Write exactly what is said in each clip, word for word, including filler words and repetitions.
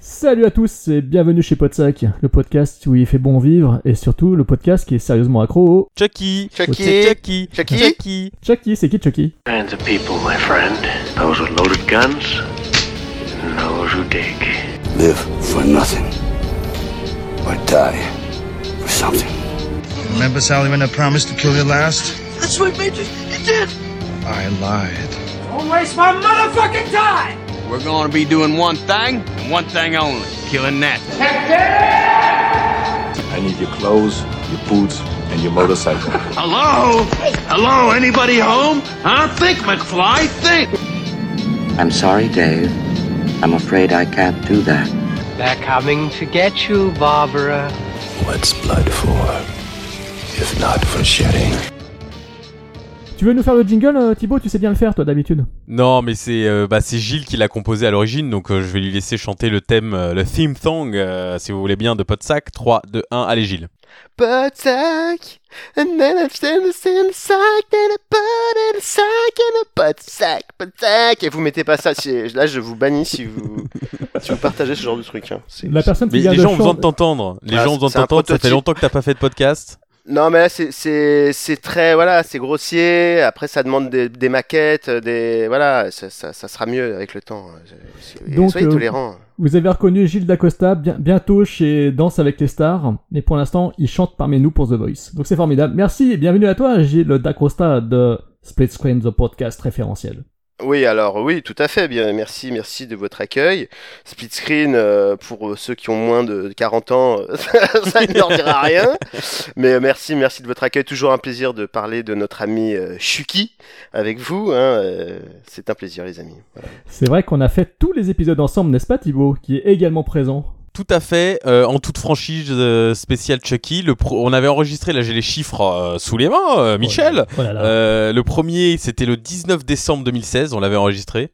Salut à tous et bienvenue chez Podsac, le podcast où il fait bon vivre et surtout le podcast qui est sérieusement accro au Chucky. Chucky. Au Chucky. Chucky. Chucky. Chucky, c'est qui Chucky? And the people, my friend, those with loaded guns, and those who dig. Live for nothing, or die for something. Remember Sally when I promised to kill you last? That's what made you. You did. I lied. Don't waste my motherfucking time. We're going to be doing one thing, and one thing only, killing that. I need your clothes, your boots, and your motorcycle. Hello? Hello, anybody home? Huh? Think, McFly, think! I'm sorry, Dave. I'm afraid I can't do that. They're coming to get you, Barbara. What's blood for, if not for shedding? Tu veux nous faire le jingle, Thibaut? Tu sais bien le faire, toi, d'habitude. Non, mais c'est euh, bah c'est Gilles qui l'a composé à l'origine, donc euh, je vais lui laisser chanter le thème, euh, le theme song, euh, si vous voulez bien, de Podsac. trois, deux, un, allez Gilles. Podsac, and then I send it in the sack, then I put it in the sack, and I Podsac, Podsac. Et vous mettez pas ça, si, là je vous bannis si vous si vous partagez ce genre de truc. Hein. C'est, La personne qui mais les gens ont besoin de t'entendre. Les ah, gens ont besoin de t'entendre. Ça fait longtemps que t'as pas fait de podcast. Non mais là c'est c'est c'est très voilà, c'est grossier, après ça demande des, des maquettes, des voilà, ça, ça ça sera mieux avec le temps. Et donc soyez euh, tolérants. Vous avez reconnu Gilles Dacosta bien, bientôt chez Danse avec les stars, mais pour l'instant, il chante parmi nous pour The Voice. Donc c'est formidable. Merci et bienvenue à toi Gilles Dacosta de Split Screen, the podcast référentiel. Oui, alors oui, tout à fait. Bien, merci, merci de votre accueil. Split Screen, euh, pour ceux qui ont moins de quarante ans, ça ne leur dira rien. Mais merci, merci de votre accueil. Toujours un plaisir de parler de notre ami euh, Chucky avec vous. Hein, euh, c'est un plaisir, les amis. Voilà. C'est vrai qu'on a fait tous les épisodes ensemble, n'est-ce pas, Thibaut, qui est également présent? Tout à fait, euh, en toute franchise euh, spéciale Chucky, le pro- on avait enregistré, là j'ai les chiffres euh, sous les mains, euh, Michel. Oh là là. Euh, le premier, c'était le dix-neuf décembre deux mille seize, on l'avait enregistré.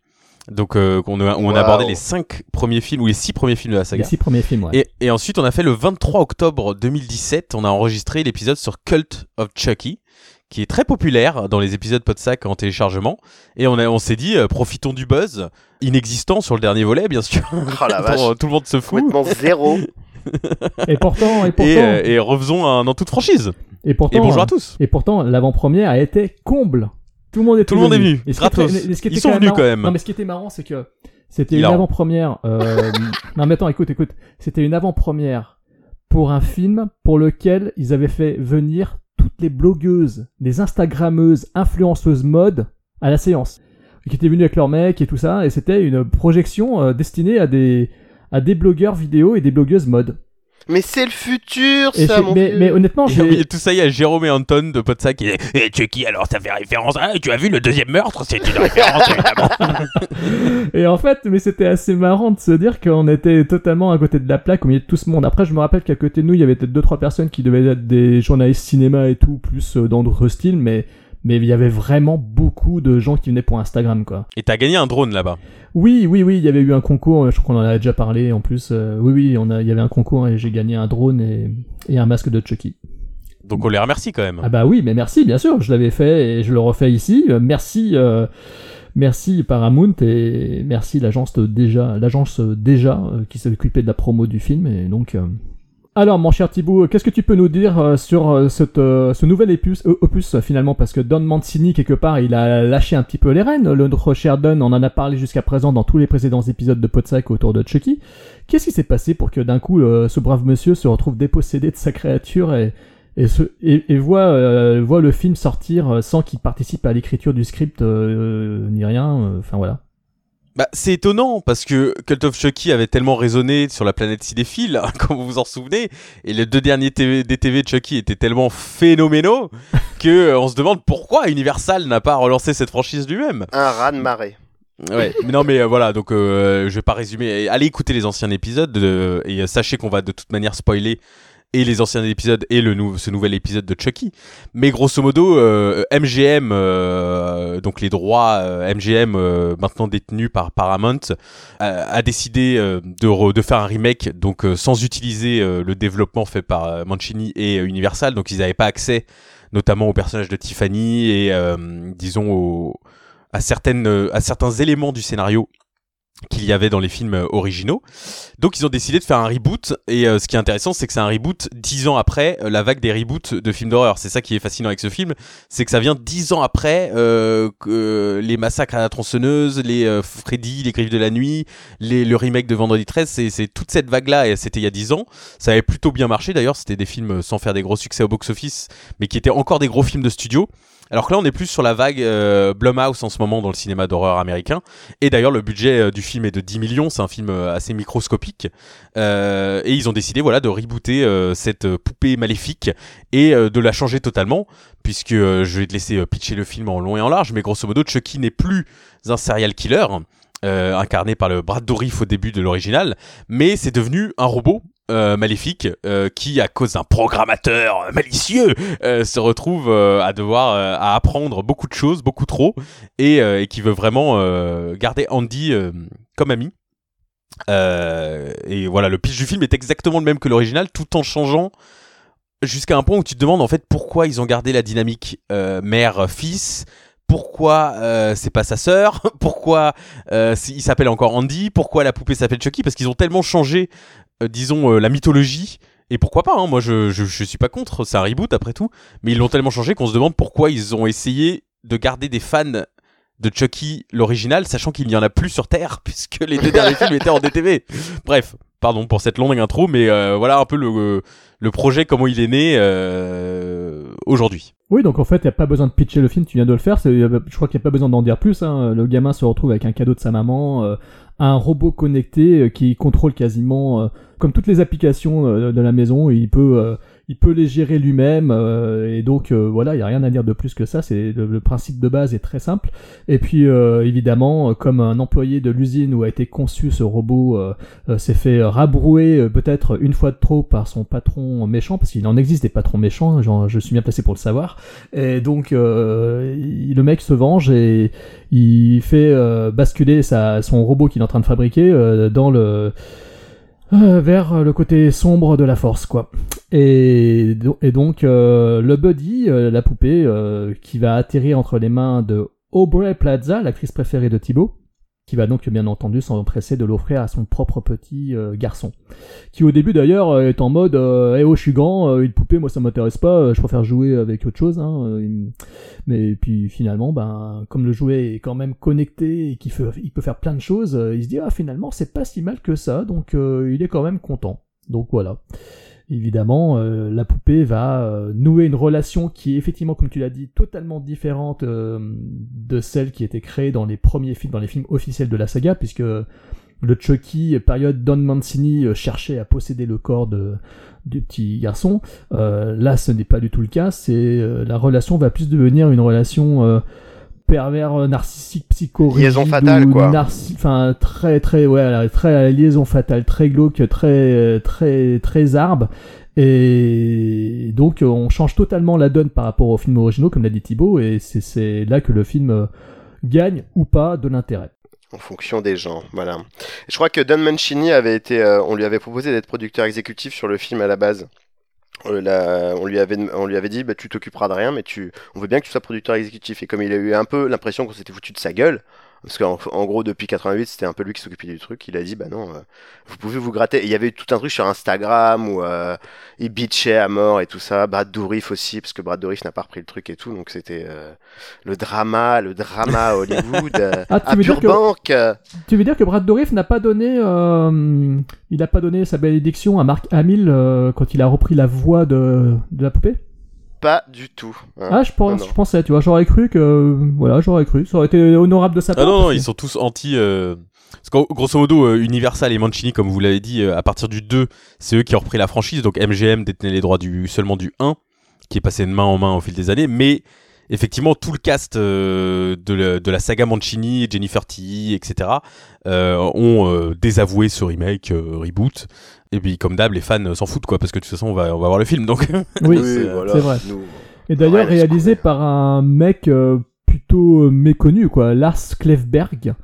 Donc euh, on, a, on wow. abordait les cinq premiers films, ou les six premiers films de la saga. Les six premiers films, ouais. Et, et ensuite, on a fait le vingt-trois octobre deux mille dix-sept, on a enregistré l'épisode sur Cult of Chucky, qui est très populaire dans les épisodes Podsac en téléchargement. Et on, a, on s'est dit, euh, profitons du buzz, inexistant sur le dernier volet, bien sûr. Oh la vache. Tout le monde se fout. Complètement zéro. et pourtant, et pourtant. Et, euh, et refaisons un en toute franchise. Et pourtant. Et bonjour à tous. Et pourtant, l'avant-première a été comble. Tout le monde est, tout le monde est venu. Et gratos. Était, Ils sont venus marrant, quand même. Non, mais ce qui était marrant, c'est que c'était Il une a... avant-première, euh, non, mais attends, écoute, écoute. C'était une avant-première pour un film pour lequel ils avaient fait venir toutes les blogueuses, les instagrammeuses, influenceuses mode à la séance, qui étaient venues avec leur mec et tout ça, et c'était une projection euh, destinée à des à des blogueurs vidéo et des blogueuses mode. Mais c'est le futur, et ça, mon mais, mais honnêtement, j'ai... Et tout ça, il y a Jérôme et Anton de Podsac qui disent « Eh, Chucky, alors, ça fait référence à... Tu as vu le deuxième meurtre? C'est une référence, évidemment. » Et en fait, mais c'était assez marrant de se dire qu'on était totalement à côté de la plaque au milieu de tout ce monde. Après, je me rappelle qu'à côté de nous, il y avait peut-être deux, trois personnes qui devaient être des journalistes cinéma et tout, plus dans d'autres styles, mais... Mais il y avait vraiment beaucoup de gens qui venaient pour Instagram, quoi. Et t'as gagné un drone là-bas? Oui, oui, oui, il y avait eu un concours, je crois qu'on en a déjà parlé en plus. Euh, oui, oui, on a, il y avait un concours et j'ai gagné un drone et, et un masque de Chucky. Donc on les remercie quand même. Ah bah oui, mais merci, bien sûr, je l'avais fait et je le refais ici. Merci, euh, merci Paramount et merci l'agence déjà, l'agence déjà euh, qui s'est occupée de la promo du film et donc... Euh... Alors, mon cher Thibaut, qu'est-ce que tu peux nous dire euh, sur euh, cette, euh, ce nouvel opus, euh, opus euh, finalement? Parce que Don Mancini, quelque part, il a lâché un petit peu les rênes. Notre cher Don, on en a parlé jusqu'à présent dans tous les précédents épisodes de Podsac autour de Chucky. Qu'est-ce qui s'est passé pour que d'un coup, euh, ce brave monsieur se retrouve dépossédé de sa créature et, et, se, et, et voit, euh, voit le film sortir sans qu'il participe à l'écriture du script euh, euh, ni rien? Enfin, euh, voilà. Bah, c'est étonnant parce que Cult of Chucky avait tellement résonné sur la planète Cinéphile, hein, comme vous vous en souvenez, et les deux derniers T V, des T V de Chucky étaient tellement phénoménaux que euh, on se demande pourquoi Universal n'a pas relancé cette franchise lui-même. Un raz-de-marée. Ouais, mais non, mais euh, voilà, donc euh, je vais pas résumer. Allez écouter les anciens épisodes euh, et sachez qu'on va de toute manière spoiler et les anciens épisodes et le nou- ce nouvel épisode de Chucky. Mais grosso modo, euh, M G M, euh, donc les droits euh, M G M euh, maintenant détenus par Paramount, euh, a décidé euh, de, re- de faire un remake, donc euh, sans utiliser euh, le développement fait par euh, Mancini et euh, Universal. Donc ils n'avaient pas accès, notamment au personnage de Tiffany et euh, disons au à certaines, à certains éléments du scénario qu'il y avait dans les films originaux. Donc ils ont décidé de faire un reboot, et euh, ce qui est intéressant, c'est que c'est un reboot dix ans après euh, la vague des reboots de films d'horreur. C'est ça qui est fascinant avec ce film, c'est que ça vient dix ans après euh, euh, les Massacres à la Tronçonneuse, les euh, Freddy, les Griffes de la Nuit, les, le remake de Vendredi treize, c'est, c'est toute cette vague-là, et c'était il y a dix ans. Ça avait plutôt bien marché d'ailleurs, c'était des films sans faire des gros succès au box-office, mais qui étaient encore des gros films de studio. Alors que là, on est plus sur la vague euh, Blumhouse en ce moment dans le cinéma d'horreur américain. Et d'ailleurs, le budget euh, du film est de dix millions. C'est un film euh, assez microscopique. Euh, et ils ont décidé, voilà, de rebooter euh, cette poupée maléfique et euh, de la changer totalement. Puisque euh, je vais te laisser euh, pitcher le film en long et en large. Mais grosso modo, Chucky n'est plus un serial killer, euh, incarné par le Brad Dourif au début de l'original. Mais c'est devenu un robot. Euh, maléfique euh, qui, à cause d'un programmateur malicieux, euh, se retrouve euh, à devoir euh, à apprendre beaucoup de choses, beaucoup trop, et, euh, et qui veut vraiment euh, garder Andy euh, comme ami. Euh, et voilà, le pitch du film est exactement le même que l'original, tout en changeant jusqu'à un point où tu te demandes en fait pourquoi ils ont gardé la dynamique euh, mère-fils. Pourquoi euh, c'est pas sa sœur ? Pourquoi euh, il s'appelle encore Andy ? Pourquoi la poupée s'appelle Chucky ? Parce qu'ils ont tellement changé, euh, disons, euh, la mythologie. Et pourquoi pas, hein, moi, je, je, je suis pas contre. C'est un reboot, après tout. Mais ils l'ont tellement changé qu'on se demande pourquoi ils ont essayé de garder des fans de Chucky, l'original, sachant qu'il n'y en a plus sur Terre, puisque les deux derniers films étaient en D T V. Bref, pardon pour cette longue intro, mais euh, voilà un peu le, le projet, comment il est né euh, aujourd'hui. Oui, donc en fait, il n'y a pas besoin de pitcher le film, tu viens de le faire. C'est, je crois qu'il n'y a pas besoin d'en dire plus. Hein. Le gamin se retrouve avec un cadeau de sa maman, euh, un robot connecté euh, qui contrôle quasiment, euh, comme toutes les applications euh, de la maison, il peut... Euh, il peut les gérer lui-même, euh, et donc euh, voilà, il n'y a rien à dire de plus que ça, c'est, le, le principe de base est très simple. Et puis euh, évidemment, comme un employé de l'usine où a été conçu ce robot euh, euh, s'est fait rabrouer euh, peut-être une fois de trop par son patron méchant, parce qu'il en existe des patrons méchants, genre, je suis bien placé pour le savoir, et donc euh, il, le mec se venge et il fait euh, basculer sa, son robot qu'il est en train de fabriquer euh, dans le... Euh, vers le côté sombre de la force, quoi. Et, et donc, euh, le buddy, euh, la poupée, euh, qui va atterrir entre les mains de Aubrey Plaza, l'actrice préférée de Thibaut, qui va donc, bien entendu, s'empresser de l'offrir à son propre petit euh, garçon. Qui, au début, d'ailleurs, est en mode euh, « Eh oh, je suis grand, euh, une poupée, moi, ça m'intéresse pas, euh, je préfère jouer avec autre chose. Hein, euh, » Mais puis, finalement, ben comme le jouet est quand même connecté et qu'il fait, il peut faire plein de choses, euh, il se dit « Ah, finalement, c'est pas si mal que ça, donc euh, il est quand même content. » Donc, voilà. Évidemment, euh, la poupée va euh, nouer une relation qui est effectivement, comme tu l'as dit, totalement différente euh, de celle qui était créée dans les premiers films, dans les films officiels de la saga, puisque le Chucky, période Don Mancini, euh, cherchait à posséder le corps de, du petit garçon. Euh, là, ce n'est pas du tout le cas. C'est euh, la relation va plus devenir une relation euh, pervers, narcissique, psychorigide, liaison fatale, quoi. Narci... Enfin, très, très, ouais, très liaison fatale, très glauque, très, très, très arbre. Et donc, on change totalement la donne par rapport aux films originaux, comme l'a dit Thibaut, et c'est, c'est là que le film gagne ou pas de l'intérêt. En fonction des gens, voilà. Je crois que Don Mancini avait été, euh, on lui avait proposé d'être producteur exécutif sur le film à la base. La, on lui avait, on lui avait dit, bah, tu t'occuperas de rien, mais tu, on veut bien que tu sois producteur exécutif. Et comme il a eu un peu l'impression qu'on s'était foutu de sa gueule, parce qu'en en gros, depuis quatre-vingt-huit, c'était un peu lui qui s'occupait du truc, il a dit, bah non, euh, vous pouvez vous gratter. Et il y avait eu tout un truc sur Instagram où euh, il bitchait à mort et tout ça. Brad Dourif aussi, parce que Brad Dourif n'a pas repris le truc et tout, donc c'était euh, le drama, le drama à Hollywood, euh, ah, à pure banque. Tu veux dire que Brad Dourif n'a pas donné, euh, il n'a pas donné sa bénédiction à Mark Hamill euh, quand il a repris la voix de, de la poupée ? Pas du tout. Hein. Ah, je, pense, ah je pensais, tu vois, j'aurais cru que... Euh, voilà, j'aurais cru. Ça aurait été honorable de sa part. Ah non, non, ils sont tous anti... Euh... Parce qu'en grosso modo, euh, Universal et Mancini, comme vous l'avez dit, euh, à partir du deux, c'est eux qui ont repris la franchise. Donc M G M détenait les droits du seulement du un, qui est passé de main en main au fil des années. Mais effectivement, tout le cast euh, de, le, de la saga Mancini, Jennifer Tilly, et cetera euh, ont euh, désavoué ce remake, euh, reboot. Et puis, comme d'hab, les fans s'en foutent, quoi, parce que de toute façon, on va, on va voir le film, donc. Oui, c'est, voilà, c'est vrai. Nous, et d'ailleurs, réalisé par un mec euh, plutôt méconnu, quoi. Lars Klefberg,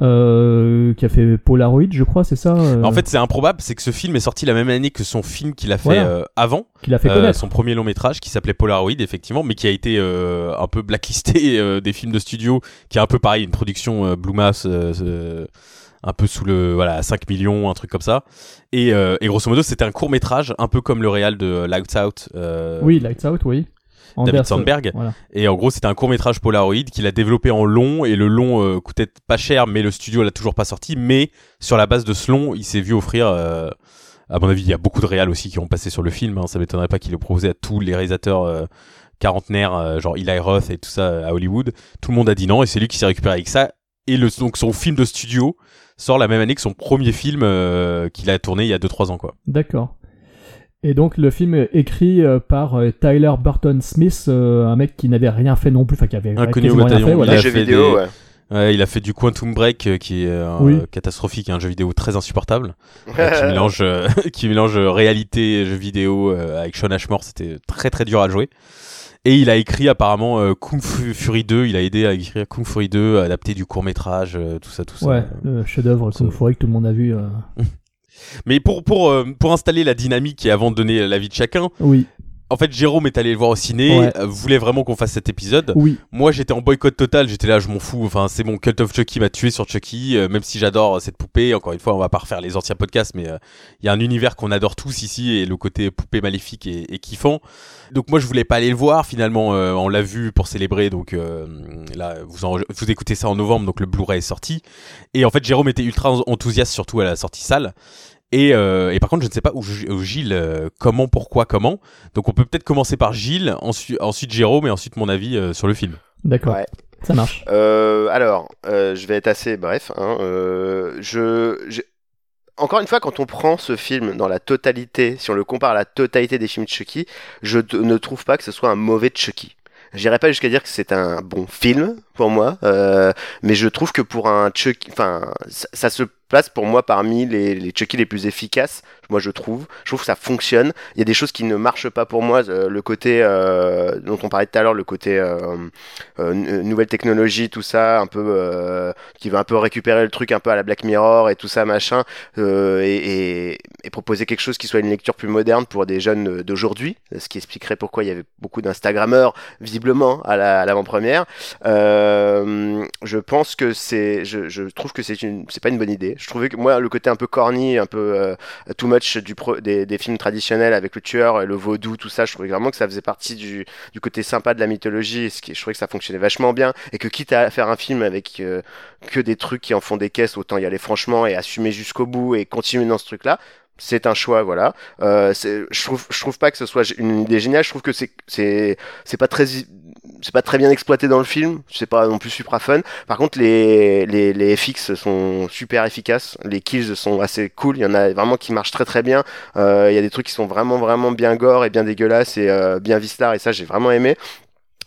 euh, qui a fait Polaroid, je crois, c'est ça euh... En fait, c'est improbable, c'est que ce film est sorti la même année que son film qu'il a fait voilà. euh, avant, qu'il a fait euh, son premier long métrage, qui s'appelait Polaroid, effectivement, mais qui a été euh, un peu blacklisté euh, des films de studio, qui est un peu pareil, une production euh, Blumhouse... Euh, euh, un peu sous le voilà cinq millions, un truc comme ça, et, euh, et grosso modo c'était un court métrage un peu comme le réal de Lights Out euh, oui Lights Out oui David Anders, Sandberg voilà. Et en gros c'était un court métrage Polaroid qu'il a développé en long, et le long euh, coûtait pas cher, mais le studio l'a toujours pas sorti, mais sur la base de ce long il s'est vu offrir euh, à mon avis il y a beaucoup de réals aussi qui ont passé sur le film hein, ça m'étonnerait pas qu'il le proposait à tous les réalisateurs euh, quarantenaires euh, genre Eli Roth et tout ça à Hollywood. Tout le monde a dit non, et c'est lui qui s'est récupéré avec ça, et le, donc son film de studio sort la même année que son premier film euh, qu'il a tourné il y a deux trois ans, quoi. D'accord. Et donc le film est écrit euh, par euh, Tyler Burton Smith, euh, un mec qui n'avait rien fait non plus, enfin qui avait inconnu au bataillon. Voilà. Il a fait vidéo, des... ouais. Ouais, il a fait du Quantum Break euh, qui est euh, oui. catastrophique, un jeu vidéo très insupportable euh, qui mélange euh, qui mélange réalité et jeu vidéo euh, avec Sean Ashmore, c'était très très dur à jouer. Et il a écrit apparemment euh, Kung Fury deux, il a aidé à écrire Kung Fury deux, adapté du court-métrage, euh, tout ça, tout ça. Ouais, euh, chef-d'œuvre Kung Fury que tout le monde a vu. Euh... Mais pour, pour, euh, pour installer la dynamique et avant de donner l'avis de chacun, oui. En fait Jérôme est allé le voir au ciné, ouais. euh, voulait vraiment qu'on fasse cet épisode. Oui. Moi j'étais en boycott total, j'étais là je m'en fous, enfin c'est mon Cult of Chucky m'a tué sur Chucky, euh, même si j'adore euh, cette poupée, encore une fois on va pas refaire les anciens podcasts, mais il euh, y a un univers qu'on adore tous ici, et le côté poupée maléfique est, est kiffant. Donc moi je voulais pas aller le voir, finalement euh, on l'a vu pour célébrer, donc euh, là vous, en, vous écoutez ça en novembre, donc le Blu-ray est sorti, et en fait Jérôme était ultra enthousiaste surtout à la sortie salle. Et, euh, et par contre, je ne sais pas où, où Gilles, euh, comment, pourquoi, comment. Donc, on peut peut-être commencer par Gilles, ensu- ensuite Jérôme et ensuite mon avis euh, sur le film. D'accord, ouais. Ça marche. Euh, alors, euh, je vais être assez bref. Hein. Euh, je, je... Encore une fois, quand on prend ce film dans la totalité, si on le compare à la totalité des films de Chucky, je t- ne trouve pas que ce soit un mauvais Chucky. J'irai pas jusqu'à dire que c'est un bon film pour moi, euh, mais je trouve que pour un Chucky, enfin, ça, ça se place pour moi parmi les, les Chucky les plus efficaces. Moi, je trouve, je trouve que ça fonctionne. Il y a des choses qui ne marchent pas pour moi, euh, le côté euh, dont on parlait tout à l'heure, le côté euh, euh, nouvelle technologie, tout ça, un peu euh, qui veut un peu récupérer le truc un peu à la Black Mirror et tout ça machin, euh, et, et, et proposer quelque chose qui soit une lecture plus moderne pour des jeunes d'aujourd'hui, ce qui expliquerait pourquoi il y avait beaucoup d'Instagrammeurs visiblement à, la, à l'avant-première. Euh, je pense que c'est, je, je trouve que c'est une, c'est pas une bonne idée. Je trouvais que moi le côté un peu corny, un peu euh, too much du pro, des, des films traditionnels avec le tueur et le vaudou, tout ça, je trouvais vraiment que ça faisait partie du, du côté sympa de la mythologie. Ce qui, je trouvais que ça fonctionnait vachement bien, et que quitte à faire un film avec euh, que des trucs qui en font des caisses, autant y aller franchement et assumer jusqu'au bout et continuer dans ce truc-là. C'est un choix, voilà. Euh, c'est, je trouve, je trouve pas que ce soit une idée géniale. Je trouve que c'est, c'est, c'est pas très, c'est pas très bien exploité dans le film. C'est pas non plus super fun. Par contre, les, les, les F X sont super efficaces. Les kills sont assez cool. Il y en a vraiment qui marchent très très bien. Euh, il y a des trucs qui sont vraiment vraiment bien gore et bien dégueulasses et euh, bien viscéral. Et ça, j'ai vraiment aimé.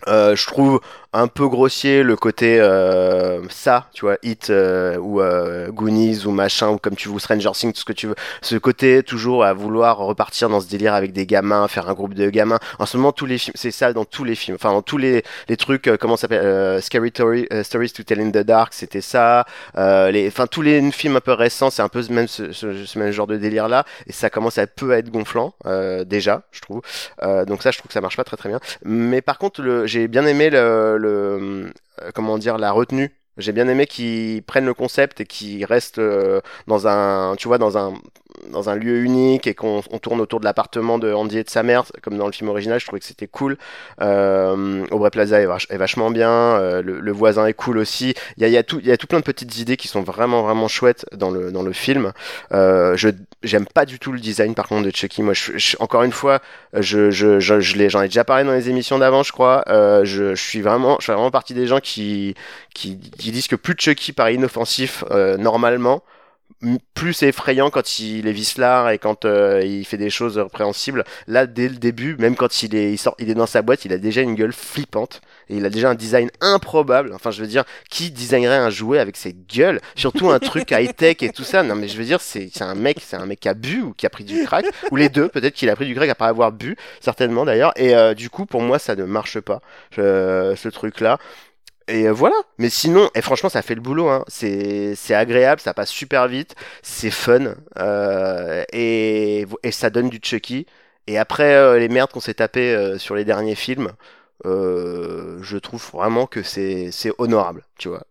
Euh, je trouve un peu grossier le côté euh, ça, tu vois, Hit euh, ou euh, Goonies ou machin, ou comme tu veux, Stranger Things, tout ce que tu veux. Ce côté toujours à vouloir repartir dans ce délire avec des gamins, faire un groupe de gamins. En ce moment, tous les films, c'est ça dans tous les films. Enfin, dans tous les les trucs, euh, comment ça s'appelle, euh, Scary Story, uh, Stories to Tell in the Dark, c'était ça. Euh, les, enfin, tous les films un peu récents, c'est un peu même ce, ce, ce même genre de délire là, et ça commence à peu à être gonflant euh, déjà, je trouve. Euh, donc ça, je trouve que ça marche pas très très bien. Mais par contre, le, j'ai bien aimé le Le, comment dire, la retenue. J'ai bien aimé qu'ils prennent le concept et qu'ils restent dans un, tu vois, dans un, dans un lieu unique, et qu'on on tourne autour de l'appartement de Andy et de sa mère, comme dans le film original. Je trouvais que c'était cool. Euh, Aubrey Plaza est, vach- est vachement bien. Euh, le, le voisin est cool aussi. Il y a, y a tout, il y a tout plein de petites idées qui sont vraiment, vraiment chouettes dans le, dans le film. Euh, je, j'aime pas du tout le design, par contre, de Chucky. Moi, je, je, encore une fois, je, je, je, je l'ai, j'en ai déjà parlé dans les émissions d'avant, je crois. Euh, je, je suis vraiment, je fais vraiment partie des gens qui, qui, qui disent que plus de Chucky paraît inoffensif, euh, normalement. Plus c'est effrayant quand il est vicelard et quand euh, il fait des choses répréhensibles. Là, dès le début, même quand il est, il sort, il est dans sa boîte, il a déjà une gueule flippante. Et il a déjà un design improbable. Enfin, je veux dire, qui designerait un jouet avec ses gueules? Surtout un truc high-tech et tout ça. Non, mais je veux dire, c'est, c'est un mec, c'est un mec qui a bu ou qui a pris du crack. Ou les deux, peut-être qu'il a pris du crack après avoir bu. Certainement, d'ailleurs. Et euh, du coup, pour moi, ça ne marche pas, euh, ce truc-là. Et voilà. Mais sinon, et franchement, ça fait le boulot. Hein. C'est c'est agréable, ça passe super vite, c'est fun, euh, et et ça donne du Chucky. Et après euh, les merdes qu'on s'est tapées euh, sur les derniers films, euh, je trouve vraiment que c'est c'est honorable. Tu vois,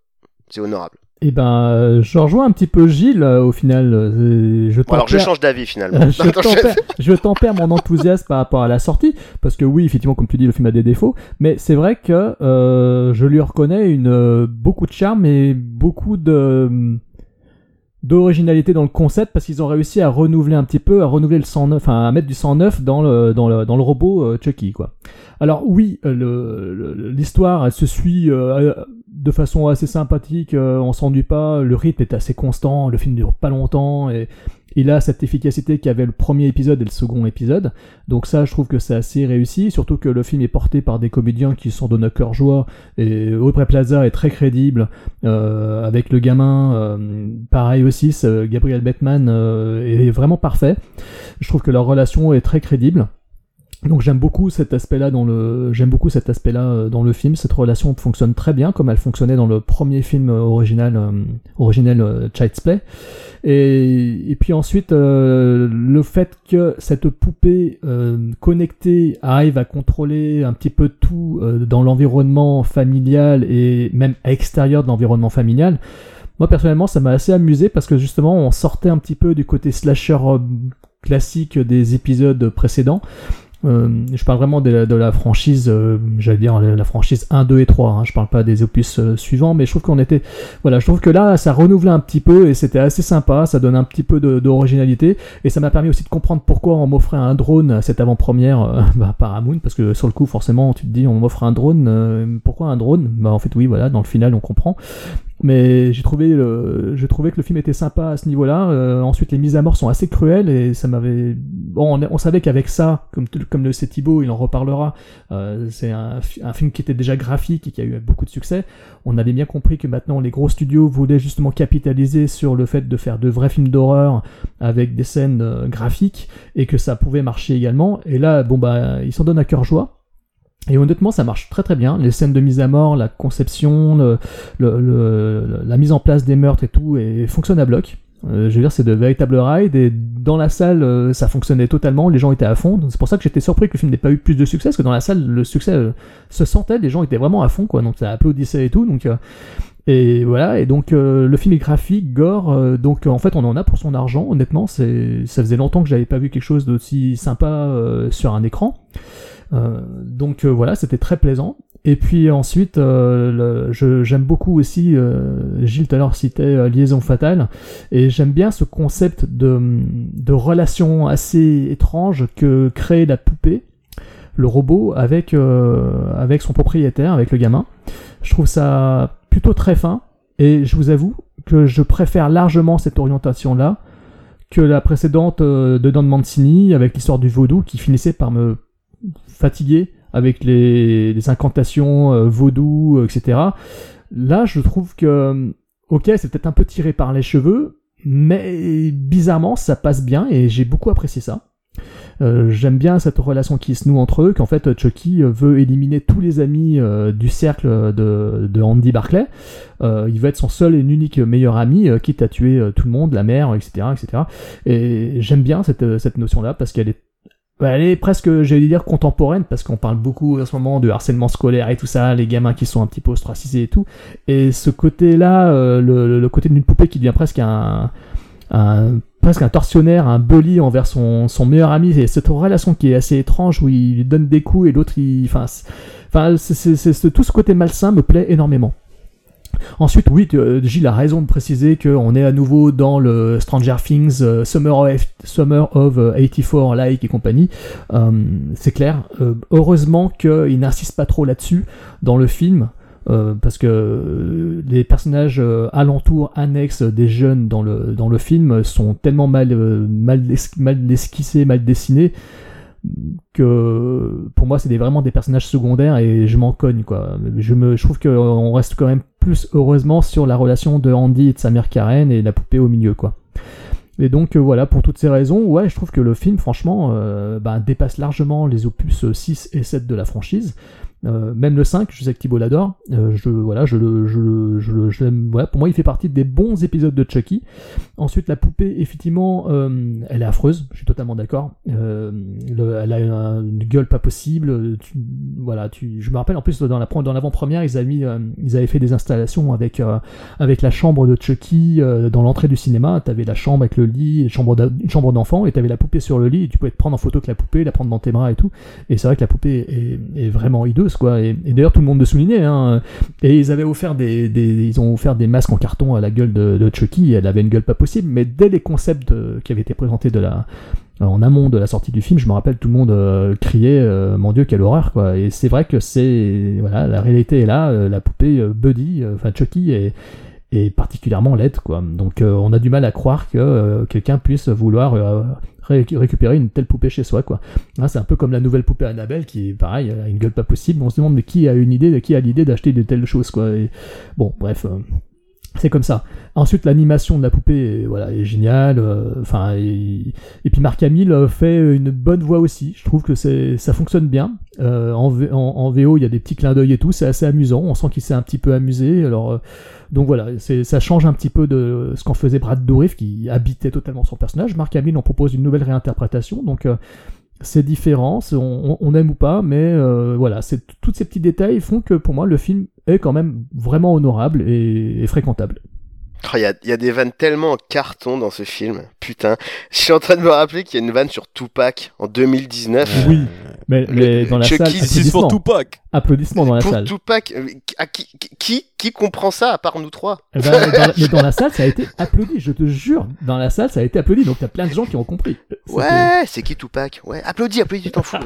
c'est honorable. Eh ben, je rejoins un petit peu Gilles, euh, au final. Euh, je tempère... Alors, je change d'avis, finalement. je, tempère, je tempère mon enthousiasme par rapport à la sortie, parce que oui, effectivement, comme tu dis, le film a des défauts, mais c'est vrai que euh, je lui reconnais une, euh, beaucoup de charme et beaucoup de... d'originalité dans le concept, parce qu'ils ont réussi à renouveler un petit peu, à renouveler le sang neuf, enfin à mettre du sang neuf dans le dans le dans le robot euh, Chucky, quoi. Alors oui, le, le l'histoire elle se suit euh, de façon assez sympathique, euh, on s'ennuie pas, le rythme est assez constant, le film dure pas longtemps et il a cette efficacité qu'avait le premier épisode et le second épisode. Donc ça, je trouve que c'est assez réussi, surtout que le film est porté par des comédiens qui sont donnés à cœur joie, et Aubrey Plaza est très crédible, euh, avec le gamin, euh, pareil aussi, Gabriel Bateman euh, est vraiment parfait. Je trouve que leur relation est très crédible. Donc j'aime beaucoup cet aspect-là dans le j'aime beaucoup cet aspect-là dans le film. Cette relation fonctionne très bien, comme elle fonctionnait dans le premier film original euh, originel euh, Child's Play. Et, et puis ensuite euh, le fait que cette poupée euh, connectée arrive à contrôler un petit peu tout euh, dans l'environnement familial et même à l'extérieur de l'environnement familial. Moi personnellement, ça m'a assez amusé parce que justement, on sortait un petit peu du côté slasher euh, classique des épisodes précédents. Euh, je parle vraiment de la, de la franchise, euh, j'allais dire la franchise un, deux et trois, hein, je parle pas des opus euh, suivants, mais je trouve qu'on était, voilà, je trouve que là, ça renouvelait un petit peu et c'était assez sympa, ça donne un petit peu de, d'originalité et ça m'a permis aussi de comprendre pourquoi on m'offrait un drone à cette avant-première euh, bah, Paramount, parce que sur le coup, forcément, tu te dis, on m'offre un drone, euh, pourquoi un drone ? Bah en fait, oui, voilà, dans le final, on comprend. Mais j'ai trouvé le, je trouvais que le film était sympa à ce niveau-là. Euh, ensuite, les mises à mort sont assez cruelles et ça m'avait. Bon, on, on savait qu'avec ça, comme comme le sait Thibaut, il en reparlera. Euh, c'est un, un film qui était déjà graphique et qui a eu beaucoup de succès. On avait bien compris que maintenant les gros studios voulaient justement capitaliser sur le fait de faire de vrais films d'horreur avec des scènes euh, graphiques et que ça pouvait marcher également. Et là, bon bah, ils s'en donnent à cœur joie. Et honnêtement, ça marche très très bien. Les scènes de mise à mort, la conception, le, le, le, la mise en place des meurtres et tout, et fonctionne à bloc. Euh, je veux dire, c'est de véritables rides, et dans la salle, euh, ça fonctionnait totalement, les gens étaient à fond. Donc, c'est pour ça que j'étais surpris que le film n'ait pas eu plus de succès, parce que dans la salle, le succès euh, se sentait, les gens étaient vraiment à fond, quoi. Donc ça applaudissait et tout, donc... Euh, et voilà, et donc euh, le film est graphique, gore, euh, donc euh, en fait on en a pour son argent, honnêtement, c'est, ça faisait longtemps que j'avais pas vu quelque chose d'aussi sympa euh, sur un écran. Euh, donc euh, voilà, c'était très plaisant. Et puis ensuite, euh, le, je, j'aime beaucoup aussi, euh, Gilles tout à l'heure citait euh, Liaison Fatale, et j'aime bien ce concept de, de relation assez étrange que crée la poupée, le robot, avec, euh, avec son propriétaire, avec le gamin. Je trouve ça plutôt très fin, et je vous avoue que je préfère largement cette orientation-là que la précédente euh, de Don Mancini, avec l'histoire du vaudou, qui finissait par me fatigué avec les, les incantations euh, vaudou, euh, et cetera. Là, je trouve que, ok, c'est peut-être un peu tiré par les cheveux, mais bizarrement, ça passe bien et j'ai beaucoup apprécié ça. Euh, j'aime bien cette relation qui se noue entre eux, qu'en fait Chucky veut éliminer tous les amis euh, du cercle de, de Andy Barclay. Euh, il veut être son seul et unique meilleur ami, euh, quitte à tuer euh, tout le monde, la mère, et cetera, et cetera. Et j'aime bien cette, cette notion-là parce qu'elle est elle est presque, j'allais dire, contemporaine, parce qu'on parle beaucoup en ce moment de harcèlement scolaire et tout ça, les gamins qui sont un petit peu ostracisés et tout, et ce côté-là, euh, le, le côté d'une poupée qui devient presque un, un presque un tortionnaire, un bully envers son, son meilleur ami, et cette relation qui est assez étrange, où il lui donne des coups et l'autre, il, enfin, c'est, enfin c'est, c'est, c'est, c'est, tout ce côté malsain me plaît énormément. Ensuite, oui, Gilles a raison de préciser qu'on est à nouveau dans le Stranger Things, euh, Summer of, Summer of eighty-four, like et compagnie. Euh, c'est clair. Euh, heureusement qu'il n'insiste pas trop là-dessus dans le film, euh, parce que les personnages euh, alentours, annexes des jeunes dans le, dans le film sont tellement mal, euh, mal, es- mal esquissés, mal dessinés, que pour moi c'est des, vraiment des personnages secondaires et je m'en cogne, quoi. Je, me, je trouve qu'on reste quand même plus heureusement sur la relation de Andy et de sa mère Karen et la poupée au milieu, quoi. Et donc euh, voilà, pour toutes ces raisons, ouais, je trouve que le film franchement euh, bah, dépasse largement les opus six et sept de la franchise Euh, même le cinq, je sais que Thibaut l'adore. Euh, je voilà, je le, je le, je, le, je l'aime. Voilà, pour moi, il fait partie des bons épisodes de Chucky. Ensuite, la poupée, effectivement, euh, elle est affreuse. Je suis totalement d'accord. Euh, le, elle a une, une gueule pas possible. Tu, voilà, tu. Je me rappelle en plus dans la dans l'avant-première, ils avaient mis, euh, ils avaient fait des installations avec euh, avec la chambre de Chucky euh, dans l'entrée du cinéma. T'avais la chambre avec le lit, une chambre une chambre d'enfant, et t'avais la poupée sur le lit. Et tu pouvais te prendre en photo avec la poupée, la prendre dans tes bras et tout. Et c'est vrai que la poupée est, est vraiment hideuse. Quoi. Et, et d'ailleurs tout le monde le soulignait hein. Et ils avaient offert des, des ils ont offert des masques en carton à la gueule de, de Chucky. Elle avait une gueule pas possible, mais dès les concepts de, qui avaient été présentés de la en amont de la sortie du film, je me rappelle tout le monde euh, criait euh, mon Dieu quelle horreur quoi. Et c'est vrai que c'est voilà, la réalité est là, euh, la poupée euh, Buddy euh, enfin Chucky est est particulièrement laide quoi. Donc euh, on a du mal à croire que euh, quelqu'un puisse vouloir euh, récupérer une telle poupée chez soi quoi. Hein, c'est un peu comme la nouvelle poupée Annabelle qui est pareil, a une gueule pas possible. On se demande de qui a une idée, de qui a l'idée d'acheter de telles choses quoi. Et, bon bref, euh, c'est comme ça. Ensuite l'animation de la poupée est, voilà, est géniale. Enfin euh, et, et puis Mark Hamill fait une bonne voix aussi. Je trouve que c'est ça fonctionne bien. Euh, en, en, en V O il y a des petits clins d'œil et tout, c'est assez amusant. On sent qu'il s'est un petit peu amusé. Alors euh, donc voilà, c'est, ça change un petit peu de ce qu'en faisait Brad Dourif, qui habitait totalement son personnage. Mark Hamill en propose une nouvelle réinterprétation, donc euh, c'est différent, c'est, on, on aime ou pas, mais euh, voilà, c'est, tous ces petits détails font que pour moi le film est quand même vraiment honorable et, et fréquentable. Il y a, y a des vannes tellement en carton dans ce film, putain. Je suis en train de me rappeler qu'il y a une vanne sur Tupac en deux mille dix-neuf. Oui, mais, mais dans la Chucky, salle, c'est pour Tupac. Applaudissements dans la pour salle. Pour Tupac, à qui, qui, qui comprend ça à part nous trois? Eh ben, dans la, mais dans la salle, ça a été applaudi, je te jure. Dans la salle, ça a été applaudi, donc t'as plein de gens qui ont compris. C'était... Ouais, c'est qui Tupac? Ouais, applaudis, applaudis, tu t'en fous.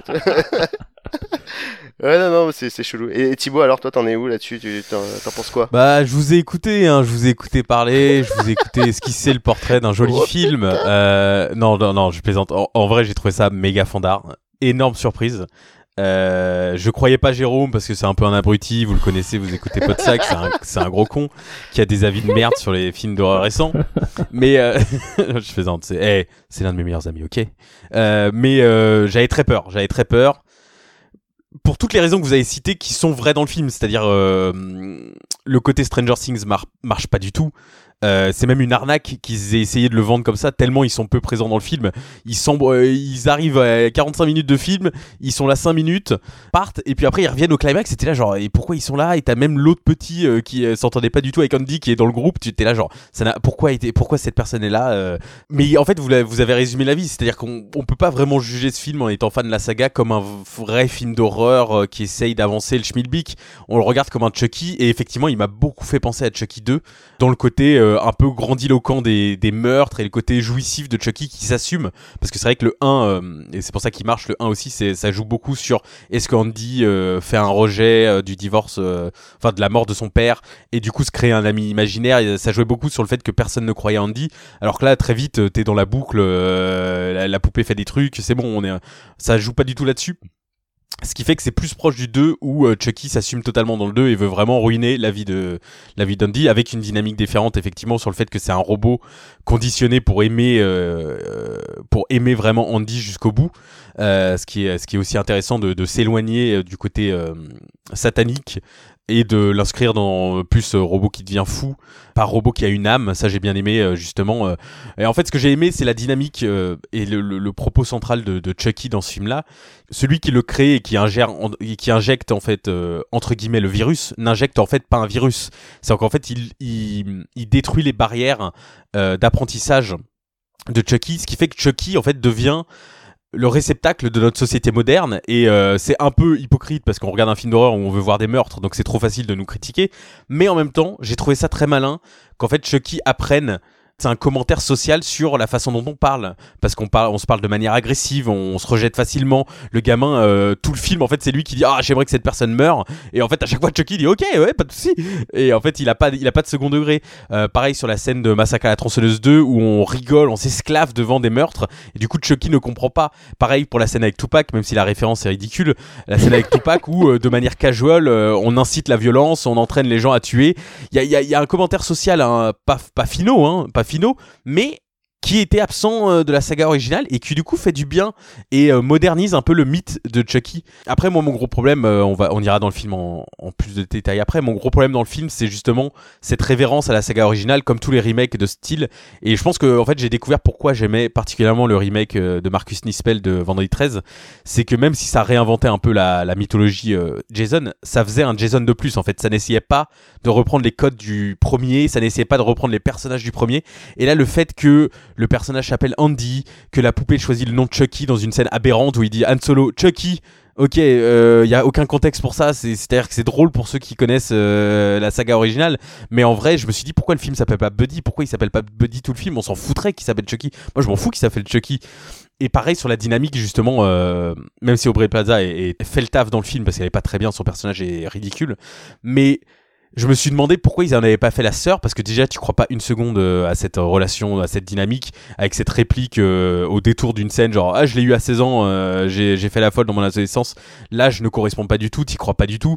Ouais, non, non, c'est, c'est chelou. Et Thibaut, alors, toi, t'en es où là-dessus? Tu, t'en, t'en penses quoi? Bah, je vous ai écouté, hein, je vous ai écouté parler, je vous ai écouté esquisser le portrait d'un joli oh, film. Euh, non, non, non, je plaisante. En, en vrai, j'ai trouvé ça méga fandard. Énorme surprise. Euh, je croyais pas Jérôme parce que c'est un peu un abruti, vous le connaissez, vous écoutez Podsac, c'est un, c'est un gros con qui a des avis de merde sur les films d'horreur récents. Mais euh, je plaisante, c'est, hey, c'est l'un de mes meilleurs amis, ok. Euh, mais euh, j'avais très peur, j'avais très peur. Pour toutes les raisons que vous avez citées qui sont vraies dans le film, c'est-à-dire euh, le côté Stranger Things mar- marche pas du tout. Euh, c'est même une arnaque qu'ils aient essayé de le vendre comme ça, tellement ils sont peu présents dans le film. Ils, sont, euh, ils arrivent à quarante-cinq minutes de film, ils sont là cinq minutes, partent, et puis après ils reviennent au climax, c'était là genre, et pourquoi ils sont là? Et t'as même l'autre petit euh, qui euh, s'entendait pas du tout avec Andy qui est dans le groupe, tu t'es là genre, ça n'a, pourquoi, était, pourquoi cette personne est là euh... Mais en fait, vous, vous avez résumé la vie, c'est-à-dire qu'on on peut pas vraiment juger ce film en étant fan de la saga comme un vrai film d'horreur euh, qui essaye d'avancer le schmilblick. On le regarde comme un Chucky, et effectivement, il m'a beaucoup fait penser à Chucky deux, dans le côté... Euh, un peu grandiloquent des, des meurtres et le côté jouissif de Chucky qui s'assume, parce que c'est vrai que le un euh, et c'est pour ça qu'il marche, le un aussi, c'est, ça joue beaucoup sur est-ce qu'Andy euh, fait un rejet euh, du divorce, euh, enfin de la mort de son père, et du coup se crée un ami imaginaire, et ça jouait beaucoup sur le fait que personne ne croyait Andy, alors que là très vite t'es dans la boucle, euh, la, la poupée fait des trucs, c'est bon, on est, ça joue pas du tout là-dessus. Ce qui fait que c'est plus proche du deux où Chucky s'assume totalement dans le deux et veut vraiment ruiner la vie de la vie d'Andy, avec une dynamique différente effectivement sur le fait que c'est un robot conditionné pour aimer euh, pour aimer vraiment Andy jusqu'au bout, euh, ce qui est ce qui est aussi intéressant de, de s'éloigner du côté euh, satanique et de l'inscrire dans plus euh, robot qui devient fou par robot qui a une âme. Ça j'ai bien aimé euh, justement euh. Et en fait ce que j'ai aimé, c'est la dynamique euh, et le, le, le propos central de, de Chucky dans ce film là. Celui qui le crée et qui ingère et qui injecte en fait euh, entre guillemets le virus, n'injecte en fait pas un virus, c'est qu'en fait il, il, il détruit les barrières euh, d'apprentissage de Chucky, ce qui fait que Chucky en fait devient le réceptacle de notre société moderne, et euh, c'est un peu hypocrite parce qu'on regarde un film d'horreur où on veut voir des meurtres, donc c'est trop facile de nous critiquer, mais en même temps j'ai trouvé ça très malin qu'en fait Chucky apprenne, c'est un commentaire social sur la façon dont on parle, parce qu'on parle, on se parle de manière agressive, on, on se rejette facilement. Le gamin, euh, tout le film en fait c'est lui qui dit ah j'aimerais que cette personne meure, et en fait à chaque fois Chucky dit ok ouais pas de souci, et en fait il a pas, il a pas de second degré. Euh, pareil sur la scène de Massacre à la Tronçonneuse deux où on rigole, on s'esclave devant des meurtres, et du coup Chucky ne comprend pas. Pareil pour la scène avec Tupac, même si la référence est ridicule, la scène avec Tupac où euh, de manière casual euh, on incite la violence, on entraîne les gens à tuer. Il y a, il y a, il y a un commentaire social, hein, pas, pas finaux, hein, pas finaux, mais qui était absent de la saga originale et qui du coup fait du bien et modernise un peu le mythe de Chucky. Après moi mon gros problème, on, va, on ira dans le film en, en plus de détails après, mon gros problème dans le film c'est justement cette révérence à la saga originale comme tous les remakes de ce style, et je pense que en fait j'ai découvert pourquoi j'aimais particulièrement le remake de Marcus Nispel de Vendredi treize, c'est que même si ça réinventait un peu la, la mythologie Jason, ça faisait un Jason de plus en fait, ça n'essayait pas de reprendre les codes du premier, ça n'essayait pas de reprendre les personnages du premier, et là le fait que le personnage s'appelle Andy, que la poupée choisit le nom de Chucky dans une scène aberrante où il dit Han Solo, Chucky. Ok, il euh, n'y a aucun contexte pour ça, c'est, c'est-à-dire que c'est drôle pour ceux qui connaissent euh, la saga originale, mais en vrai je me suis dit pourquoi le film s'appelle pas Buddy, pourquoi il s'appelle pas Buddy tout le film, on s'en foutrait qu'il s'appelle Chucky, moi je m'en fous qu'il s'appelle Chucky. Et pareil sur la dynamique justement, euh, même si Aubrey Plaza est, est fait le taf dans le film parce qu'elle est pas très bien, son personnage est ridicule, mais... Je me suis demandé pourquoi ils n'en avaient pas fait la sœur, parce que déjà tu crois pas une seconde à cette relation, à cette dynamique, avec cette réplique euh, au détour d'une scène genre ah je l'ai eu à seize ans, euh, j'ai, j'ai fait la folle dans mon adolescence, l'âge ne correspond pas du tout, t'y crois pas du tout.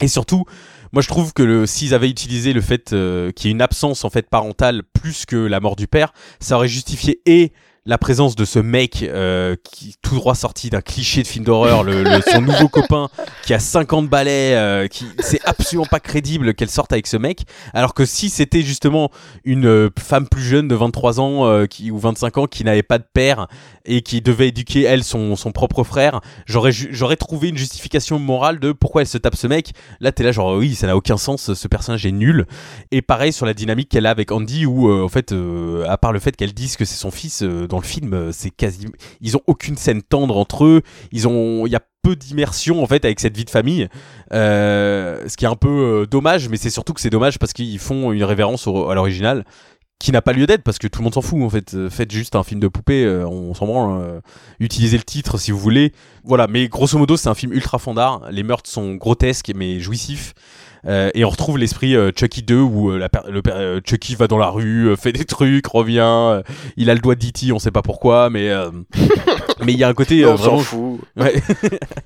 Et surtout, moi je trouve que le, s'ils avaient utilisé le fait euh, qu'il y ait une absence en fait parentale plus que la mort du père, ça aurait justifié et la présence de ce mec euh, qui tout droit sorti d'un cliché de film d'horreur, le, le, son nouveau copain qui a cinquante balais, euh, qui c'est absolument pas crédible qu'elle sorte avec ce mec, alors que si c'était justement une euh, femme plus jeune de vingt-trois ans euh, qui ou vingt-cinq ans qui n'avait pas de père et qui devait éduquer elle son son propre frère, j'aurais ju- j'aurais trouvé une justification morale de pourquoi elle se tape ce mec. Là t'es là genre oui ça n'a aucun sens, ce personnage est nul. Et pareil sur la dynamique qu'elle a avec Andy où euh, en fait euh, à part le fait qu'elle dise que c'est son fils euh, dans le film, c'est quasi, ils ont aucune scène tendre entre eux. Ils ont, il y a peu d'immersion en fait avec cette vie de famille, euh, ce qui est un peu euh, dommage. Mais c'est surtout que c'est dommage parce qu'ils font une révérence au, à l'original qui n'a pas lieu d'être parce que tout le monde s'en fout en fait. Faites juste un film de poupée, euh, on s'en branle. Euh, utilisez le titre si vous voulez. Voilà. Mais grosso modo, c'est un film ultra fandard. Les meurtres sont grotesques mais jouissifs. Euh, et on retrouve l'esprit euh, Chucky deux où euh, la per- le per- euh, Chucky va dans la rue, euh, fait des trucs, revient, euh, il a le doigt d'E T, on sait pas pourquoi, mais euh, mais il y a un côté euh, non, vraiment fou. Ouais.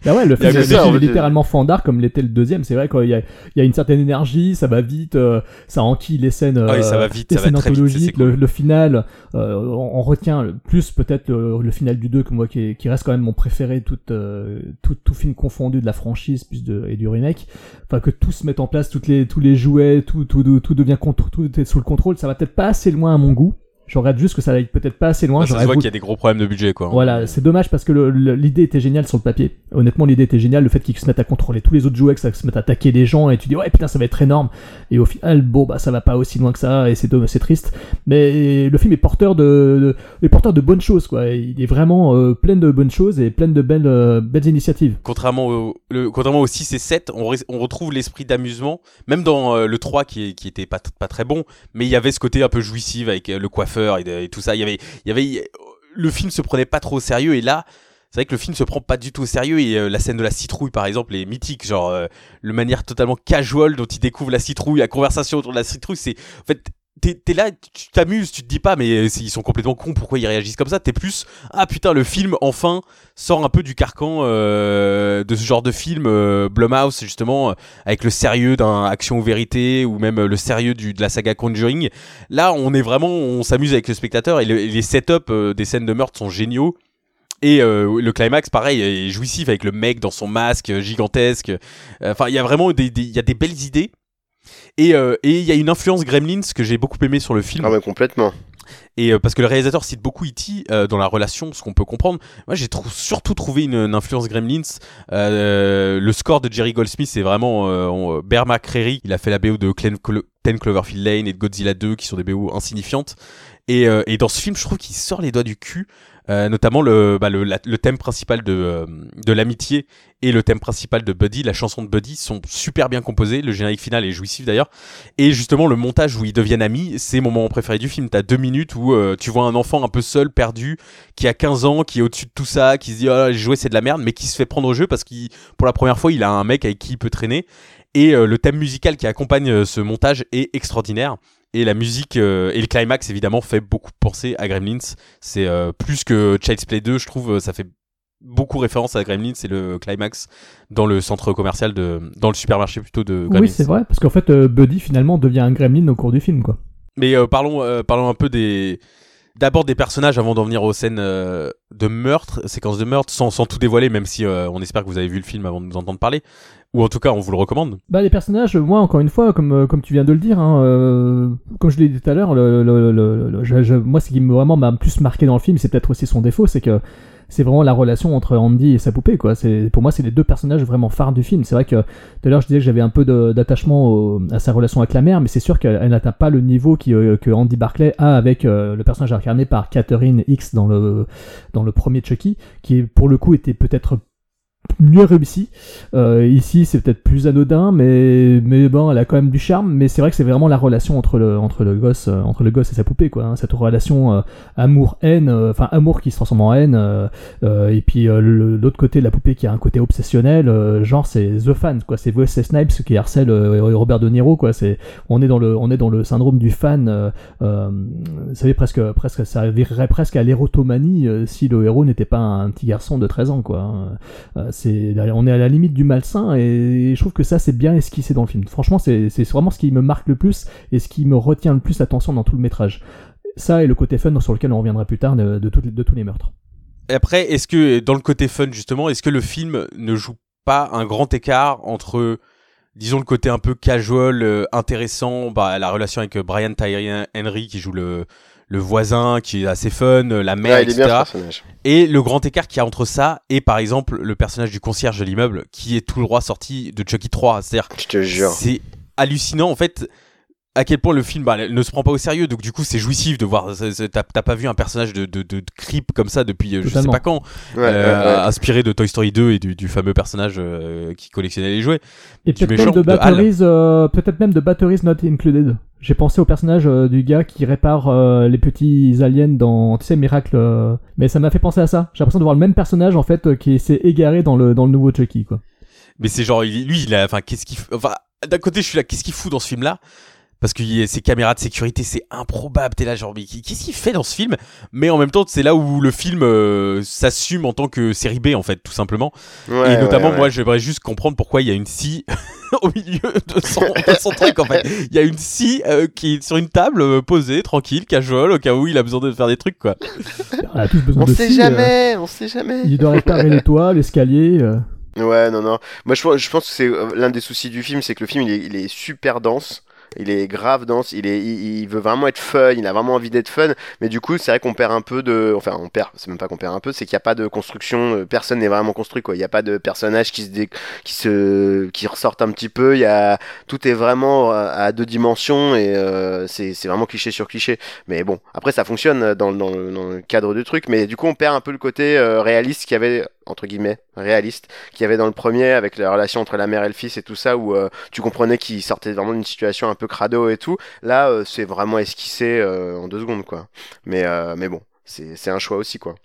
Bah ouais, le film est fait... littéralement fandard comme l'était le deuxième, c'est vrai qu'il y a il y a une certaine énergie, ça va vite, euh, ça enquille les scènes euh, ah oui, ça va vite, les ça scènes va très antologiques, vite, c'est, c'est cool. le, le final, euh, on, on retient plus peut-être le, le final du deux que moi qui, est, qui reste quand même mon préféré tout, euh, tout tout film confondu de la franchise plus de et du remake, enfin que tout se mette en en place, toutes les, tous les jouets, tout, tout, tout, tout devient contre, tout est sous le contrôle. Ça va peut-être pas assez loin à mon goût. Je regrette juste que ça aille peut-être pas assez loin. Bah, ça se voit goût... qu'il y a des gros problèmes de budget, quoi. Voilà, c'est dommage parce que le, le, l'idée était géniale sur le papier. Honnêtement, l'idée était géniale. Le fait qu'ils se mettent à contrôler tous les autres jouets, que ça se mette à attaquer des gens, et tu dis ouais putain ça va être énorme. Et au final, bon bah ça va pas aussi loin que ça, et c'est dommage, c'est triste. Mais le film est porteur de, de, est porteur de bonnes choses, quoi. Il est vraiment euh, plein de bonnes choses et plein de belles, euh, belles initiatives. Contrairement au, le, contrairement au six et sept, on, re, on retrouve l'esprit d'amusement, même dans euh, le trois qui, qui était pas, pas très bon, mais il y avait ce côté un peu jouissif avec euh, le coiffeur. Et tout ça, il y avait, il y avait, le film se prenait pas trop au sérieux, et là, c'est vrai que le film se prend pas du tout au sérieux, et euh, la scène de la citrouille par exemple est mythique, genre euh, le manière totalement casual dont il découvre la citrouille, la conversation autour de la citrouille, c'est en fait T'es, t'es là, tu t'amuses, tu te dis pas mais ils sont complètement cons, pourquoi ils réagissent comme ça. T'es plus ah putain le film enfin sort un peu du carcan euh, de ce genre de film euh, Blumhouse justement euh, avec le sérieux d'un Action ou Vérité ou même le sérieux du, de la saga Conjuring. Là on est vraiment, on s'amuse avec le spectateur, et, le, et les setups euh, des scènes de meurtre sont géniaux. Et euh, le climax, pareil, est jouissif avec le mec dans son masque gigantesque. Enfin euh, il y a vraiment des, des, y a des belles idées. Et il euh, et y a une influence Gremlins que j'ai beaucoup aimé sur le film. Ah bah complètement. Et euh, parce que le réalisateur cite beaucoup E T euh, dans la relation, ce qu'on peut comprendre. Moi j'ai trou- surtout trouvé une, une influence Gremlins. Euh, le score de Jerry Goldsmith c'est vraiment euh, Bear McCreary. Il a fait la B O de Ten Cloverfield Lane et de Godzilla deux qui sont des B O insignifiantes. Et, euh, et dans ce film je trouve qu'il sort les doigts du cul. Euh, notamment le, bah, le, la, le thème principal de, euh, de l'amitié et le thème principal de Buddy, la chanson de Buddy, sont super bien composés. Le générique final est jouissif d'ailleurs. Et justement, le montage où ils deviennent amis, c'est mon moment préféré du film. T'as deux minutes où euh, tu vois un enfant un peu seul, perdu, qui a quinze ans, qui est au-dessus de tout ça, qui se dit oh, les jouets c'est de la merde, mais qui se fait prendre au jeu parce qu'il, pour la première fois, il a un mec avec qui il peut traîner. Et euh, le thème musical qui accompagne euh, ce montage est extraordinaire. Et la musique euh, et le climax évidemment fait beaucoup penser à Gremlins. C'est euh, plus que Child's Play deux, je trouve. Ça fait beaucoup référence à Gremlins et le climax dans le centre commercial de, dans le supermarché plutôt de Gremlins. Oui, c'est vrai, parce qu'en fait, euh, Buddy finalement devient un Gremlin au cours du film, quoi. Mais euh, parlons, euh, parlons un peu des d'abord des personnages avant d'en venir aux scènes euh, de meurtre, séquences de meurtre, sans, sans tout dévoiler, même si euh, on espère que vous avez vu le film avant de nous entendre parler, ou en tout cas on vous le recommande. Bah les personnages, moi encore une fois, comme comme tu viens de le dire, hein, euh, comme je l'ai dit tout à l'heure, le, le, le, le, je, je, moi ce qui vraiment m'a plus marqué dans le film, c'est peut-être aussi son défaut, c'est que c'est vraiment la relation entre Andy et sa poupée, quoi. C'est, pour moi, c'est les deux personnages vraiment phares du film. C'est vrai que, tout à l'heure, je disais que j'avais un peu de, d'attachement au, à sa relation avec la mère, mais c'est sûr qu'elle n'atteint pas le niveau qui, euh, que Andy Barclay a avec euh, le personnage incarné par Catherine Hicks dans le, dans le premier Chucky, qui, pour le coup, était peut-être mieux réussi. Euh, ici, c'est peut-être plus anodin, mais, mais bon, elle a quand même du charme, mais c'est vrai que c'est vraiment la relation entre le, entre le gosse, euh, entre le gosse et sa poupée, quoi, hein, cette relation, euh, amour-haine, enfin, euh, amour qui se transforme en haine, euh, euh, et puis, euh, le, l'autre côté de la poupée qui a un côté obsessionnel, euh, genre, c'est The Fan, quoi, c'est Wesley Snipes qui harcèle euh, Robert De Niro, quoi, c'est, on est dans le, on est dans le syndrome du fan, euh, euh vous savez, presque, presque, ça virerait presque à l'érotomanie, euh, si le héros n'était pas un petit garçon de treize ans, quoi, hein, euh, c'est, on est à la limite du malsain, et je trouve que ça c'est bien esquissé dans le film. Franchement, c'est, c'est vraiment ce qui me marque le plus et ce qui me retient le plus l'attention dans tout le métrage. Ça et le côté fun sur lequel on reviendra plus tard de, de, tout, de tous les meurtres. Et après, est-ce que dans le côté fun justement, est-ce que le film ne joue pas un grand écart entre, disons, le côté un peu casual, euh, intéressant, bah, la relation avec Brian Tyree Henry qui joue le le voisin qui est assez fun, la mère, ouais, et cetera. Bien, et le grand écart qu'il y a entre ça et par exemple le personnage du concierge de l'immeuble qui est tout droit sorti de Chucky trois. C'est-à-dire, je te jure, c'est hallucinant en fait à quel point le film bah, ne se prend pas au sérieux. Donc du coup c'est jouissif de voir. T'as, t'as pas vu un personnage de, de, de, de creep comme ça depuis totalement, je sais pas quand, ouais, euh, ouais, ouais. Inspiré de Toy Story deux et du, du fameux personnage euh, qui collectionnait les jouets. Et peut-être méchant, même de, de Batteries, euh, peut-être même de Batteries Not Included. J'ai pensé au personnage euh, du gars qui répare euh, les petits aliens dans, tu sais, Miracle. Euh... Mais ça m'a fait penser à ça. J'ai l'impression de voir le même personnage en fait euh, qui s'est égaré dans le dans le nouveau Chucky, quoi. Mais c'est genre lui, il a, enfin qu'est-ce qu'il, enfin d'un côté je suis là, qu'est-ce qu'il fout dans ce film-là? Parce que ces caméras de sécurité, c'est improbable. T'es là genre, mais qu'est-ce qu'il fait dans ce film? Mais en même temps, c'est là où le film euh, s'assume en tant que série B, en fait, tout simplement. Ouais, et notamment, ouais, ouais. Moi, j'aimerais juste comprendre pourquoi il y a une scie au milieu de son, de son truc, en fait. Il y a une scie euh, qui est sur une table, euh, posée, tranquille, casual, au cas où il a besoin de faire des trucs, quoi. On a tous besoin on de scie. Jamais, euh... On sait jamais, on sait jamais. Il doit réparer les toits, l'escalier... Euh... Ouais, non, non. Moi, je, je pense que c'est l'un des soucis du film, c'est que le film, il est, il est super dense. Il est grave dense, il est, il, il veut vraiment être fun, il a vraiment envie d'être fun, mais du coup c'est vrai qu'on perd un peu de, enfin on perd, c'est même pas qu'on perd un peu, c'est qu'il n'y a pas de construction, euh, personne n'est vraiment construit, quoi. Il n'y a pas de personnages qui se, dé... qui se, qui ressortent un petit peu. Il y a, tout est vraiment à, à deux dimensions et euh, c'est, c'est vraiment cliché sur cliché. Mais bon, après ça fonctionne dans, dans, le, dans le cadre du truc, mais du coup on perd un peu le côté euh, réaliste qu'il y avait. Entre guillemets, réaliste, qu'il y avait dans le premier avec la relation entre la mère et le fils et tout ça, où euh, tu comprenais qu'il sortait vraiment d'une situation un peu crado et tout. Là, euh, c'est vraiment esquissé euh, en deux secondes, quoi. Mais, euh, mais bon, c'est, c'est un choix aussi, quoi.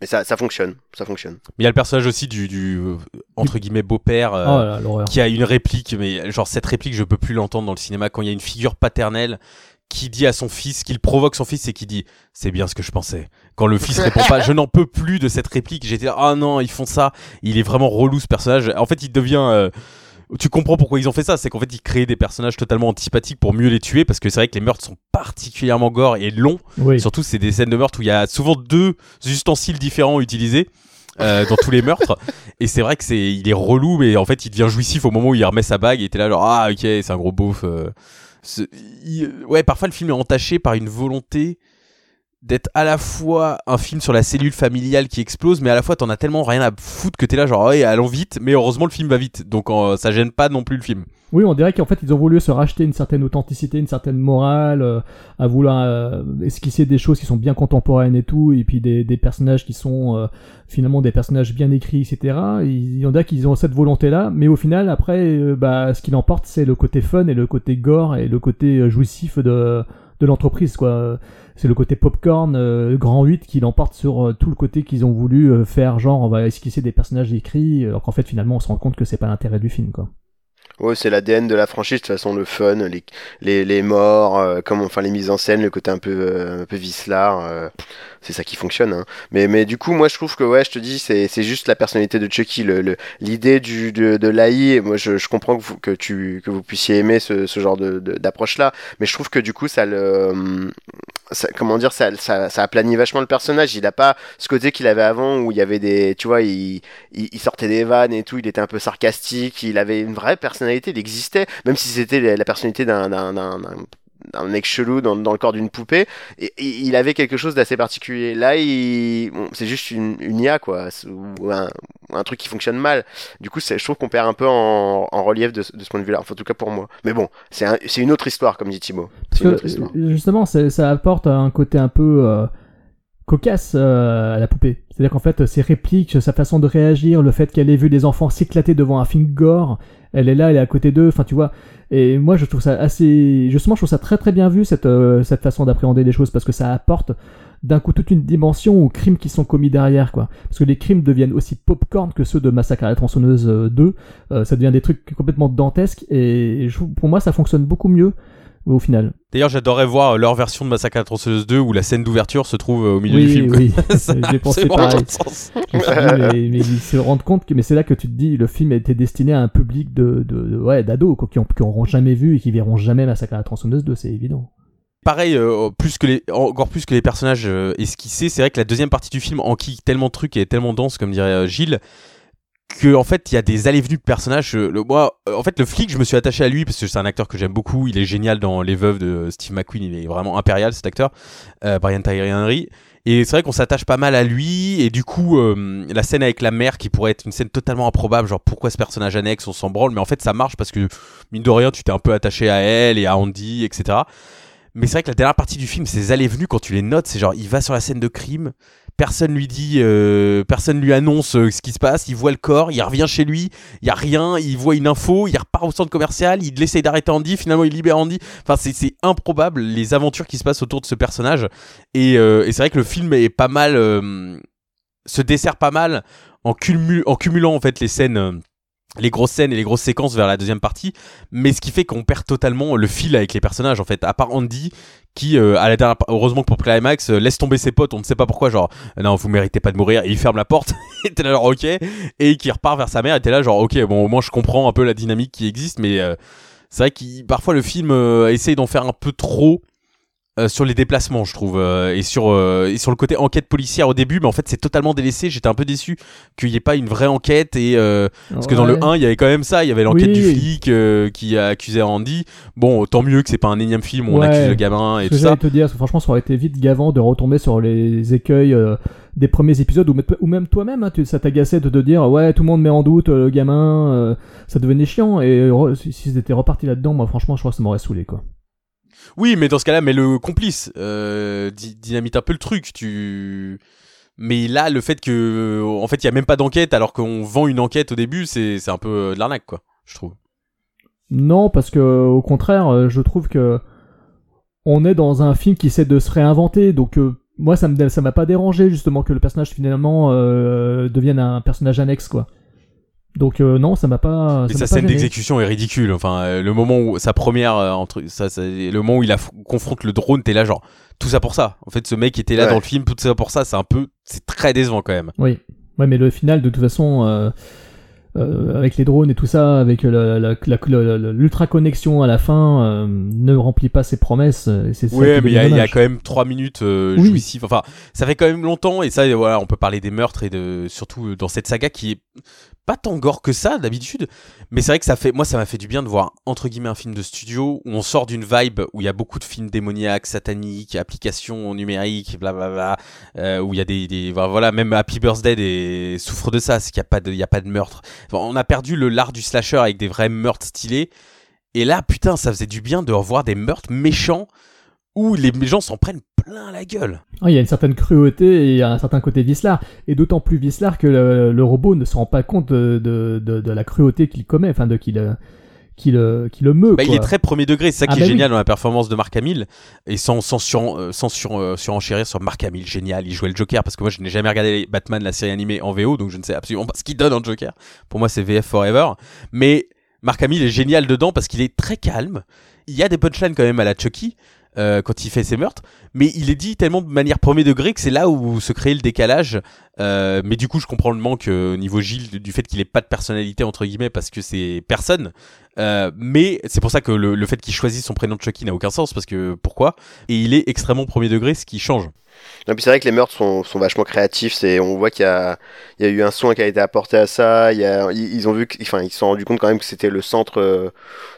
Mais ça, ça fonctionne, ça fonctionne. Mais il y a le personnage aussi du, du euh, entre guillemets beau-père euh, oh là, l'horreur. Qui a une réplique, mais genre cette réplique, je peux plus l'entendre dans le cinéma quand il y a une figure paternelle qui dit à son fils, qu'il provoque son fils et qui dit « C'est bien ce que je pensais ». Quand le fils répond pas, je n'en peux plus de cette réplique. J'étais « Ah non, ils font ça ». Il est vraiment relou ce personnage. En fait, il devient... Euh... Tu comprends pourquoi ils ont fait ça. C'est qu'en fait, ils créaient des personnages totalement antipathiques pour mieux les tuer. Parce que c'est vrai que les meurtres sont particulièrement gore et longs. Oui. Surtout, c'est des scènes de meurtre où il y a souvent deux ustensiles différents utilisés. Euh, dans tous les meurtres, et c'est vrai que c'est, il est relou, mais en fait il devient jouissif au moment où il remet sa bague et t'es là genre ah ok c'est un gros beauf. Euh, ce, il, ouais parfois le film est entaché par une volonté d'être à la fois un film sur la cellule familiale qui explose, mais à la fois t'en as tellement rien à foutre que t'es là genre ouais allons vite, mais heureusement le film va vite, donc euh, ça gêne pas non plus le film. Oui, on dirait qu'en fait ils ont voulu se racheter une certaine authenticité, une certaine morale, euh, à vouloir euh, esquisser des choses qui sont bien contemporaines et tout, et puis des, des personnages qui sont euh, finalement des personnages bien écrits, et cetera. Il y en a qui ont cette volonté-là, mais au final après, euh, bah ce qui l'emporte c'est le côté fun et le côté gore et le côté jouissif de de l'entreprise, quoi. C'est le côté popcorn euh, grand huit qui l'emporte sur euh, tout le côté qu'ils ont voulu euh, faire, genre on va esquisser des personnages écrits, alors qu'en fait finalement on se rend compte que c'est pas l'intérêt du film, quoi. Ouais, c'est l'A D N de la franchise, de toute façon, le fun, les les, les morts, euh, comme enfin les mises en scène, le côté un peu euh, un peu vicelard, euh, c'est ça qui fonctionne, hein. Mais mais du coup, moi je trouve que ouais, je te dis c'est c'est juste la personnalité de Chucky, le, le l'idée du de, de l'A I, moi je je comprends que vous, que tu que vous puissiez aimer ce ce genre de, de d'approche là, mais je trouve que du coup ça le ça, comment dire, ça, ça, ça aplanit vachement le personnage. Il a pas ce côté qu'il avait avant où il y avait des, tu vois, il, il, il sortait des vannes et tout, il était un peu sarcastique, il avait une vraie personnalité, il existait, même si c'était la personnalité d'un, d'un, d'un, d'un un mec chelou dans, dans le corps d'une poupée, et, et il avait quelque chose d'assez particulier. Là, il, bon, c'est juste une, une I A, quoi, ou un, un truc qui fonctionne mal. Du coup, c'est, je trouve qu'on perd un peu en, en relief de, de ce point de vue-là, enfin, en tout cas pour moi. Mais bon, c'est, un, c'est une autre histoire, comme dit Thibaut. C'est une autre histoire. Justement, c'est, ça apporte un côté un peu euh, cocasse euh, à la poupée. C'est-à-dire qu'en fait, ses répliques, sa façon de réagir, le fait qu'elle ait vu des enfants s'éclater devant un film gore, elle est là, elle est à côté d'eux, enfin tu vois. Et moi je trouve ça assez, justement je trouve ça très très bien vu cette euh, cette façon d'appréhender les choses, parce que ça apporte d'un coup toute une dimension aux crimes qui sont commis derrière, quoi. Parce que les crimes deviennent aussi popcorn que ceux de Massacre à la Tronçonneuse deux, euh, ça devient des trucs complètement dantesques, et je, pour moi ça fonctionne beaucoup mieux au final. D'ailleurs, j'adorais voir leur version de Massacre à la Tronçonneuse deux où la scène d'ouverture se trouve au milieu oui, du film. Oui, oui, j'ai pensé pareil. mais, mais ils se rendent compte que, mais c'est là que tu te dis, le film a été destiné à un public de, de, de ouais, d'ados, quoi, qui n'auront jamais vu et qui verront jamais Massacre à la Tronçonneuse deux, c'est évident. Pareil, euh, plus que les, encore plus que les personnages euh, esquissés, c'est vrai que la deuxième partie du film enquille tellement de trucs et est tellement dense, comme dirait euh, Gilles, que en fait il y a des allées-venues de personnages. Le, moi en fait le flic, je me suis attaché à lui parce que c'est un acteur que j'aime beaucoup, il est génial dans Les Veuves de Steve McQueen, il est vraiment impérial cet acteur, euh, Brian Tyree Henry, et c'est vrai qu'on s'attache pas mal à lui, et du coup euh, la scène avec la mère qui pourrait être une scène totalement improbable, genre pourquoi ce personnage annexe, on s'en branle, mais en fait ça marche parce que mine de rien tu t'es un peu attaché à elle et à Andy, etc. Mais c'est vrai que la dernière partie du film, ces allées-venues, quand tu les notes, c'est genre il va sur la scène de crime, personne lui dit, euh, personne lui annonce euh, ce qui se passe, il voit le corps, il revient chez lui, il y a rien, il voit une info, il repart au centre commercial, il essaye d'arrêter Andy, finalement il libère Andy. Enfin c'est, c'est improbable les aventures qui se passent autour de ce personnage, et, euh, et c'est vrai que le film est pas mal, euh, se dessert pas mal en, cumul- en cumulant en fait les scènes. Euh, les grosses scènes et les grosses séquences vers la deuxième partie, mais ce qui fait qu'on perd totalement le fil avec les personnages, en fait, à part Andy qui euh, à la dernière, heureusement que pour Climax euh, laisse tomber ses potes, on ne sait pas pourquoi, genre non vous méritez pas de mourir, et il ferme la porte et t'es là genre ok, et qui repart vers sa mère et t'es là genre ok, bon au moins je comprends un peu la dynamique qui existe, mais euh, c'est vrai que parfois le film euh, essaye d'en faire un peu trop Euh, sur les déplacements, je trouve, euh, et sur euh, et sur le côté enquête policière au début, mais en fait c'est totalement délaissé. J'étais un peu déçu qu'il n'y ait pas une vraie enquête, et euh, parce ouais. que dans le un il y avait quand même ça, il y avait l'enquête oui. du flic euh, qui accusait Andy. Bon, tant mieux que c'est pas un énième film où ouais. on accuse le gamin et tout ça. Je vais te dire, parce que franchement, ça aurait été vite gavant de retomber sur les écueils euh, des premiers épisodes, ou ou même toi-même, hein, tu, ça t'agaçait de te dire ouais tout le monde met en doute euh, le gamin, euh, ça devenait chiant, et re, si, si c'était reparti là-dedans, moi franchement je crois que ça m'aurait saoulé, quoi. Oui, mais dans ce cas-là, mais le complice euh, dynamite un peu le truc. Tu... Mais là, le fait que, en fait, il y a même pas d'enquête, alors qu'on vend une enquête au début, c'est c'est un peu de l'arnaque, quoi. Je trouve. Non, parce que au contraire, je trouve que on est dans un film qui essaie de se réinventer. Donc euh, moi, ça me ça m'a pas dérangé justement que le personnage finalement euh, devienne un personnage annexe, quoi. Donc euh, non, ça m'a pas. Mais sa scène d'exécution est ridicule. Enfin, euh, le moment où sa première, euh, entre, ça, ça, le moment où il aff- confronte le drone, t'es là genre tout ça pour ça. En fait, ce mec était là ouais. dans le film, tout ça pour ça. C'est un peu, c'est très décevant quand même. Oui, ouais, mais le final de toute façon, euh, euh, avec les drones et tout ça, avec la, la, la, la, la, l'ultra connexion à la fin, euh, ne remplit pas ses promesses. C'est, c'est ouais, mais il y, y a quand même trois minutes euh, oui. jouissives. Enfin, ça fait quand même longtemps, et ça, voilà, on peut parler des meurtres et de surtout dans cette saga qui est pas tant gore que ça d'habitude, mais c'est vrai que ça fait, moi ça m'a fait du bien de voir entre guillemets un film de studio où on sort d'une vibe où il y a beaucoup de films démoniaques, sataniques, applications numériques, blablabla, euh, où il y a des, des voilà, même Happy Birthday des, souffre de ça, c'est qu'il y a pas de, il y a pas de meurtre. Enfin, on a perdu le l'art du slasher avec des vrais meurtres stylés, et là putain ça faisait du bien de revoir des meurtres méchants où les gens s'en prennent plein la gueule. Ah, il y a une certaine cruauté, et il y a un certain côté vicelard, et d'autant plus vicelard que le, le robot ne se rend pas compte de, de, de, de la cruauté qu'il commet, enfin de qu'il qu'il qu'il le meut. Bah, il est très premier degré, c'est ça ah qui bah est oui. génial dans la performance de Mark Hamill, et sans sans sur sans sur surenchérir sur Mark Hamill, génial, il jouait le Joker, parce que moi je n'ai jamais regardé Batman la série animée en V O, donc je ne sais absolument pas ce qu'il donne en Joker. Pour moi c'est V F forever, mais Mark Hamill est génial dedans parce qu'il est très calme. Il y a des punchlines quand même à la Chucky. Euh, quand il fait ses meurtres, mais il est dit tellement de manière premier degré que c'est là où se crée le décalage, euh, mais du coup je comprends le manque au euh, niveau Gilles du fait qu'il ait pas de personnalité entre guillemets, parce que c'est personne, Euh, mais c'est pour ça que le, le fait qu'il choisisse son prénom de Chucky n'a aucun sens, parce que pourquoi ? Et il est extrêmement premier degré, ce qui change. Non, puis c'est vrai que les meurtres sont, sont vachement créatifs. C'est, on voit qu'il y a, il y a eu un soin qui a été apporté à ça. Il y a, ils ont vu, que, enfin, ils se sont rendus compte quand même que c'était le centre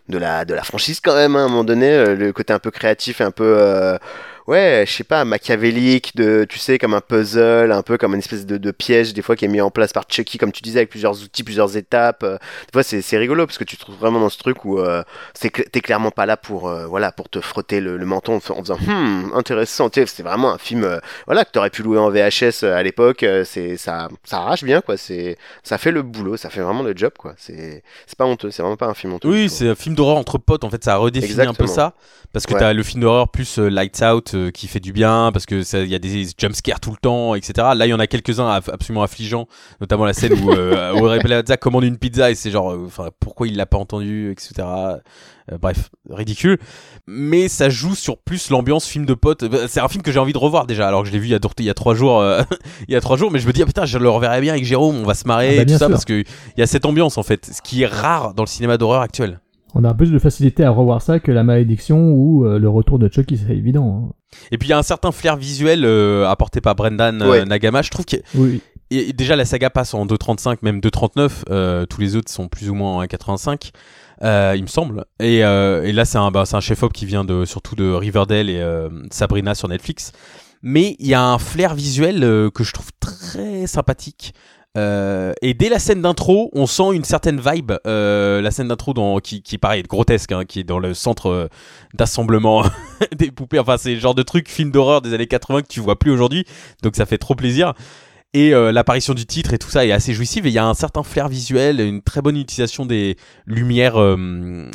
de la, de la franchise quand même. Hein, à un moment donné, le côté un peu créatif, et un peu, euh, ouais, je sais pas, machiavélique, de, tu sais, comme un puzzle, un peu comme une espèce de, de piège des fois qui est mis en place par Chucky, comme tu disais, avec plusieurs outils, plusieurs étapes. Des fois, c'est, c'est rigolo parce que tu te trouves vraiment dans ce truc où euh, c'est, t'es clairement pas là pour, euh, voilà, pour te frotter le, le menton en faisant, hum, intéressant. Tu sais, c'est vraiment un film. Voilà, que t'aurais pu louer en V H S à l'époque, c'est, ça, ça arrache bien, quoi. C'est, ça fait le boulot, ça fait vraiment le job, quoi. C'est, c'est pas honteux, c'est vraiment pas un film honteux. Oui, c'est un film d'horreur entre potes, en fait, ça redéfinit Exactement. Un peu ça. Parce que ouais. T'as le film d'horreur plus Lights Out euh, qui fait du bien, parce que il y a des jumpscares tout le temps, et cetera. Là, il y en a quelques-uns absolument affligeants, notamment la scène où euh, Aubrey Plaza commande une pizza et c'est genre, enfin, euh, pourquoi il l'a pas entendu, et cetera. Euh, bref, ridicule. Mais ça joue sur plus l'ambiance film de potes. C'est un film que j'ai envie de revoir déjà, alors que je l'ai vu il y a, il y a trois jours, euh, il y a trois jours. Mais je me dis, ah putain, je le reverrai bien avec Jérôme, on va se marrer ah bah et tout sûr. Ça, parce que il y a cette ambiance en fait, ce qui est rare dans le cinéma d'horreur actuel. On a plus de facilité à revoir ça que La Malédiction ou euh, le retour de Chucky, c'est évident. Hein. Et puis il y a un certain flair visuel euh, apporté par Brendan ouais. euh, Nagama, je trouve que. Oui. Et déjà la saga passe en deux trente-cinq, même deux trente-neuf, euh, tous les autres sont plus ou moins en un quatre-vingt-cinq euh, il me semble, et, euh, et là c'est un, bah, c'est un chef-op qui vient de, surtout de Riverdale et euh, Sabrina sur Netflix, mais il y a un flair visuel euh, que je trouve très sympathique. Euh, et dès la scène d'intro, on sent une certaine vibe. Euh, la scène d'intro dans, qui, qui pareil, est grotesque, hein, qui est dans le centre euh, d'assemblement des poupées. Enfin, c'est le genre de truc film d'horreur des années quatre-vingts que tu vois plus aujourd'hui. Donc, ça fait trop plaisir. Et euh, l'apparition du titre et tout ça est assez jouissive. Et il y a un certain flair visuel, une très bonne utilisation des lumières euh,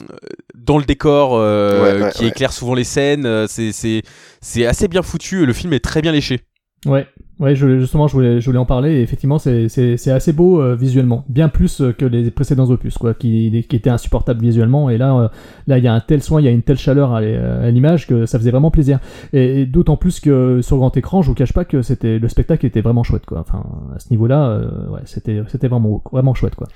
dans le décor euh, ouais, ouais, qui ouais. éclaire souvent les scènes. C'est, c'est, c'est assez bien foutu. Le film est très bien léché. Ouais, ouais, je, justement, je voulais, je voulais en parler. Et effectivement, c'est, c'est, c'est assez beau euh, visuellement, bien plus euh, que les précédents opus, quoi, qui, qui étaient insupportables visuellement. Et là, euh, là, il y a un tel soin, il y a une telle chaleur à, à l'image que ça faisait vraiment plaisir. Et, et d'autant plus que sur grand écran, je vous cache pas que c'était le spectacle était vraiment chouette, quoi. Enfin, à ce niveau-là, euh, ouais, c'était, c'était vraiment, vraiment chouette, quoi.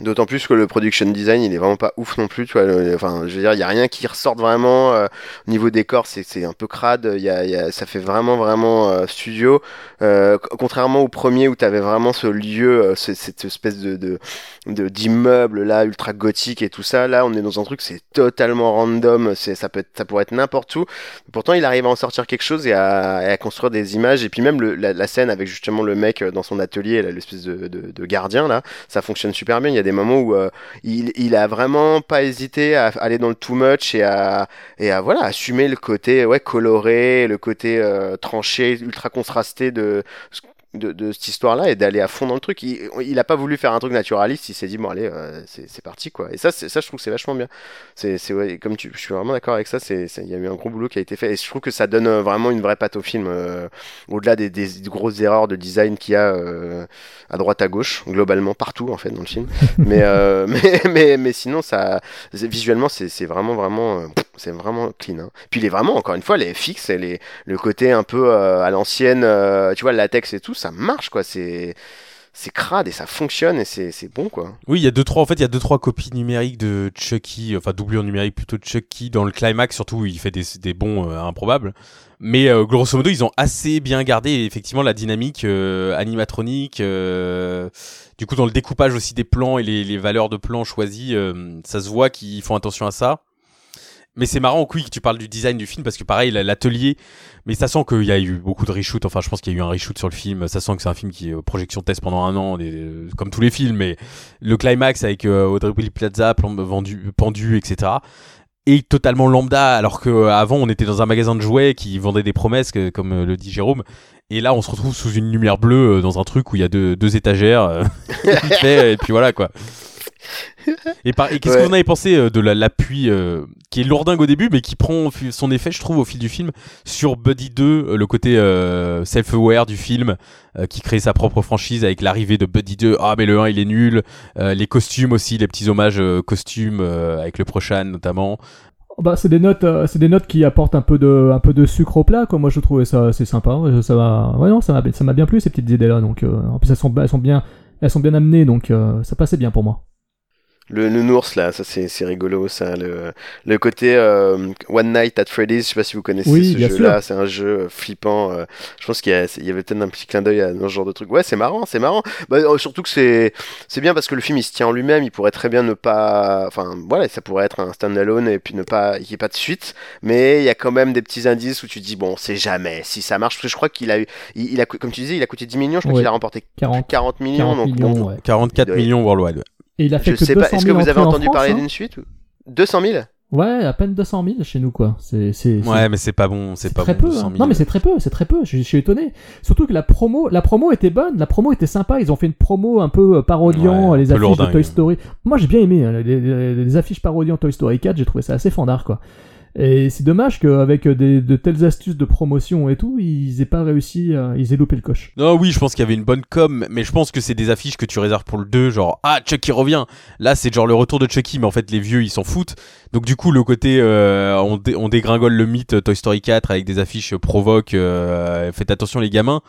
D'autant plus que le production design, il est vraiment pas ouf non plus, tu vois. Le, enfin, je veux dire, il y a rien qui ressorte vraiment. Euh, au niveau décor, c'est c'est un peu crade. Il y a, y a, ça fait vraiment vraiment euh, studio. Euh, contrairement au premier où t'avais vraiment ce lieu, euh, cette, cette espèce de, de de d'immeuble là, ultra gothique et tout ça. Là, on est dans un truc, c'est totalement random. C'est ça peut être, ça pourrait être n'importe où. Pourtant, il arrive à en sortir quelque chose et à, et à construire des images. Et puis même le, la, la scène avec justement le mec dans son atelier, là, l'espèce de, de de gardien là, ça fonctionne super bien. Il y a des des moments où euh, il, il a vraiment pas hésité à aller dans le too much et à, et à voilà, assumer le côté ouais, coloré, le côté euh, tranché, ultra contrasté de, de, de cette histoire-là et d'aller à fond dans le truc. Il, il a pas voulu faire un truc naturaliste, il s'est dit bon allez, euh, c'est, c'est parti quoi. Et ça, c'est, ça je trouve que c'est vachement bien. C'est, c'est, ouais, comme tu, je suis vraiment d'accord avec ça, il y a eu un gros boulot qui a été fait et je trouve que ça donne euh, vraiment une vraie patte au film euh, au-delà des, des grosses erreurs de design qu'il y a euh, à droite à gauche globalement partout en fait dans le film mais, euh, mais mais mais sinon ça c'est, visuellement c'est c'est vraiment vraiment euh, c'est vraiment clean hein. Puis il est vraiment encore une fois les F X et les le côté un peu euh, à l'ancienne euh, tu vois le latex et tout ça marche quoi, c'est c'est crade et ça fonctionne et c'est c'est bon quoi. Oui, il y a deux trois en fait, il y a deux trois copies numériques de Chucky, enfin doublures numériques plutôt de Chucky dans le climax surtout, il fait des des bons euh, improbables. Mais euh, grosso modo, ils ont assez bien gardé effectivement la dynamique euh, animatronique. Euh, du coup, dans le découpage aussi des plans et les les valeurs de plans choisies, euh, ça se voit qu'ils font attention à ça. Mais c'est marrant, oui, que tu parles du design du film, parce que pareil, l'atelier, mais ça sent qu'il y a eu beaucoup de reshoots, enfin, je pense qu'il y a eu un reshoot sur le film, ça sent que c'est un film qui est projection test pendant un an, comme tous les films, mais le climax avec Aubrey Plaza, pendu, et cetera, est totalement lambda, alors qu'avant, on était dans un magasin de jouets qui vendait des promesses, comme le dit Jérôme, et là, on se retrouve sous une lumière bleue dans un truc où il y a deux, deux étagères, et puis voilà, quoi. Et, par... et qu'est-ce ouais. qu'on avait pensé de la, l'appui euh, qui est lourdingue au début mais qui prend son effet je trouve au fil du film sur Buddy deux, le côté euh, self-aware du film euh, qui crée sa propre franchise avec l'arrivée de Buddy deux. Ah mais le un il est nul, euh, les costumes aussi, les petits hommages euh, costumes euh, avec le Prochain notamment. Bah c'est des notes euh, c'est des notes qui apportent un peu de un peu de sucre au plat quoi. Moi je trouvais ça c'est sympa, ça va ouais non ça m'a ça m'a bien plu ces petites idées là donc euh, en plus elles sont elles sont bien elles sont bien amenées donc euh, ça passait bien pour moi. Le nounours là, ça c'est, c'est rigolo ça, le, le côté euh, One Night at Freddy's, je sais pas si vous connaissez oui, ce jeu là, c'est un jeu flippant, euh, je pense qu'il y, a, il y avait peut-être un petit clin d'œil à ce genre de truc. Ouais c'est marrant, c'est marrant, bah, euh, surtout que c'est, c'est bien parce que le film il se tient en lui-même, il pourrait très bien ne pas, enfin voilà, ça pourrait être un stand-alone et puis ne pas, il n'y ait pas de suite, mais il y a quand même des petits indices où tu te dis bon c'est jamais, si ça marche, parce que je crois qu'il a eu, il, il a, comme tu disais il a coûté dix millions, je crois ouais. qu'il a remporté quarante, quarante millions, quarante donc, millions donc, ouais. quarante-quatre millions worldwide. Et il a fait je que sais pas, est-ce que vous avez entendu France, parler hein d'une suite? Deux cent mille? Ouais, à peine deux cent mille chez nous, quoi. C'est, c'est, c'est... Ouais, mais c'est pas bon, c'est, c'est pas très bon. Peu, hein. Non, mais c'est très peu, c'est très peu. Je, je suis étonné. Surtout que la promo, la promo était bonne, la promo était sympa. Ils ont fait une promo un peu parodiant ouais, les affiches lourdingue. de Toy Story. Moi, j'ai bien aimé hein, les, les, les affiches parodiant Toy Story quatre. J'ai trouvé ça assez fandard, quoi. Et c'est dommage qu'avec des, de telles astuces de promotion et tout, ils aient pas réussi, euh, ils aient loupé le coche. Non, oui, je pense qu'il y avait une bonne com, mais je pense que c'est des affiches que tu réserves pour le deux, genre, ah, Chucky revient. Là, c'est genre le retour de Chucky, mais en fait, les vieux, ils s'en foutent. Donc, du coup, le côté, euh, on, dé- on dégringole le mythe Toy Story quatre avec des affiches provoques, euh, faites attention les gamins.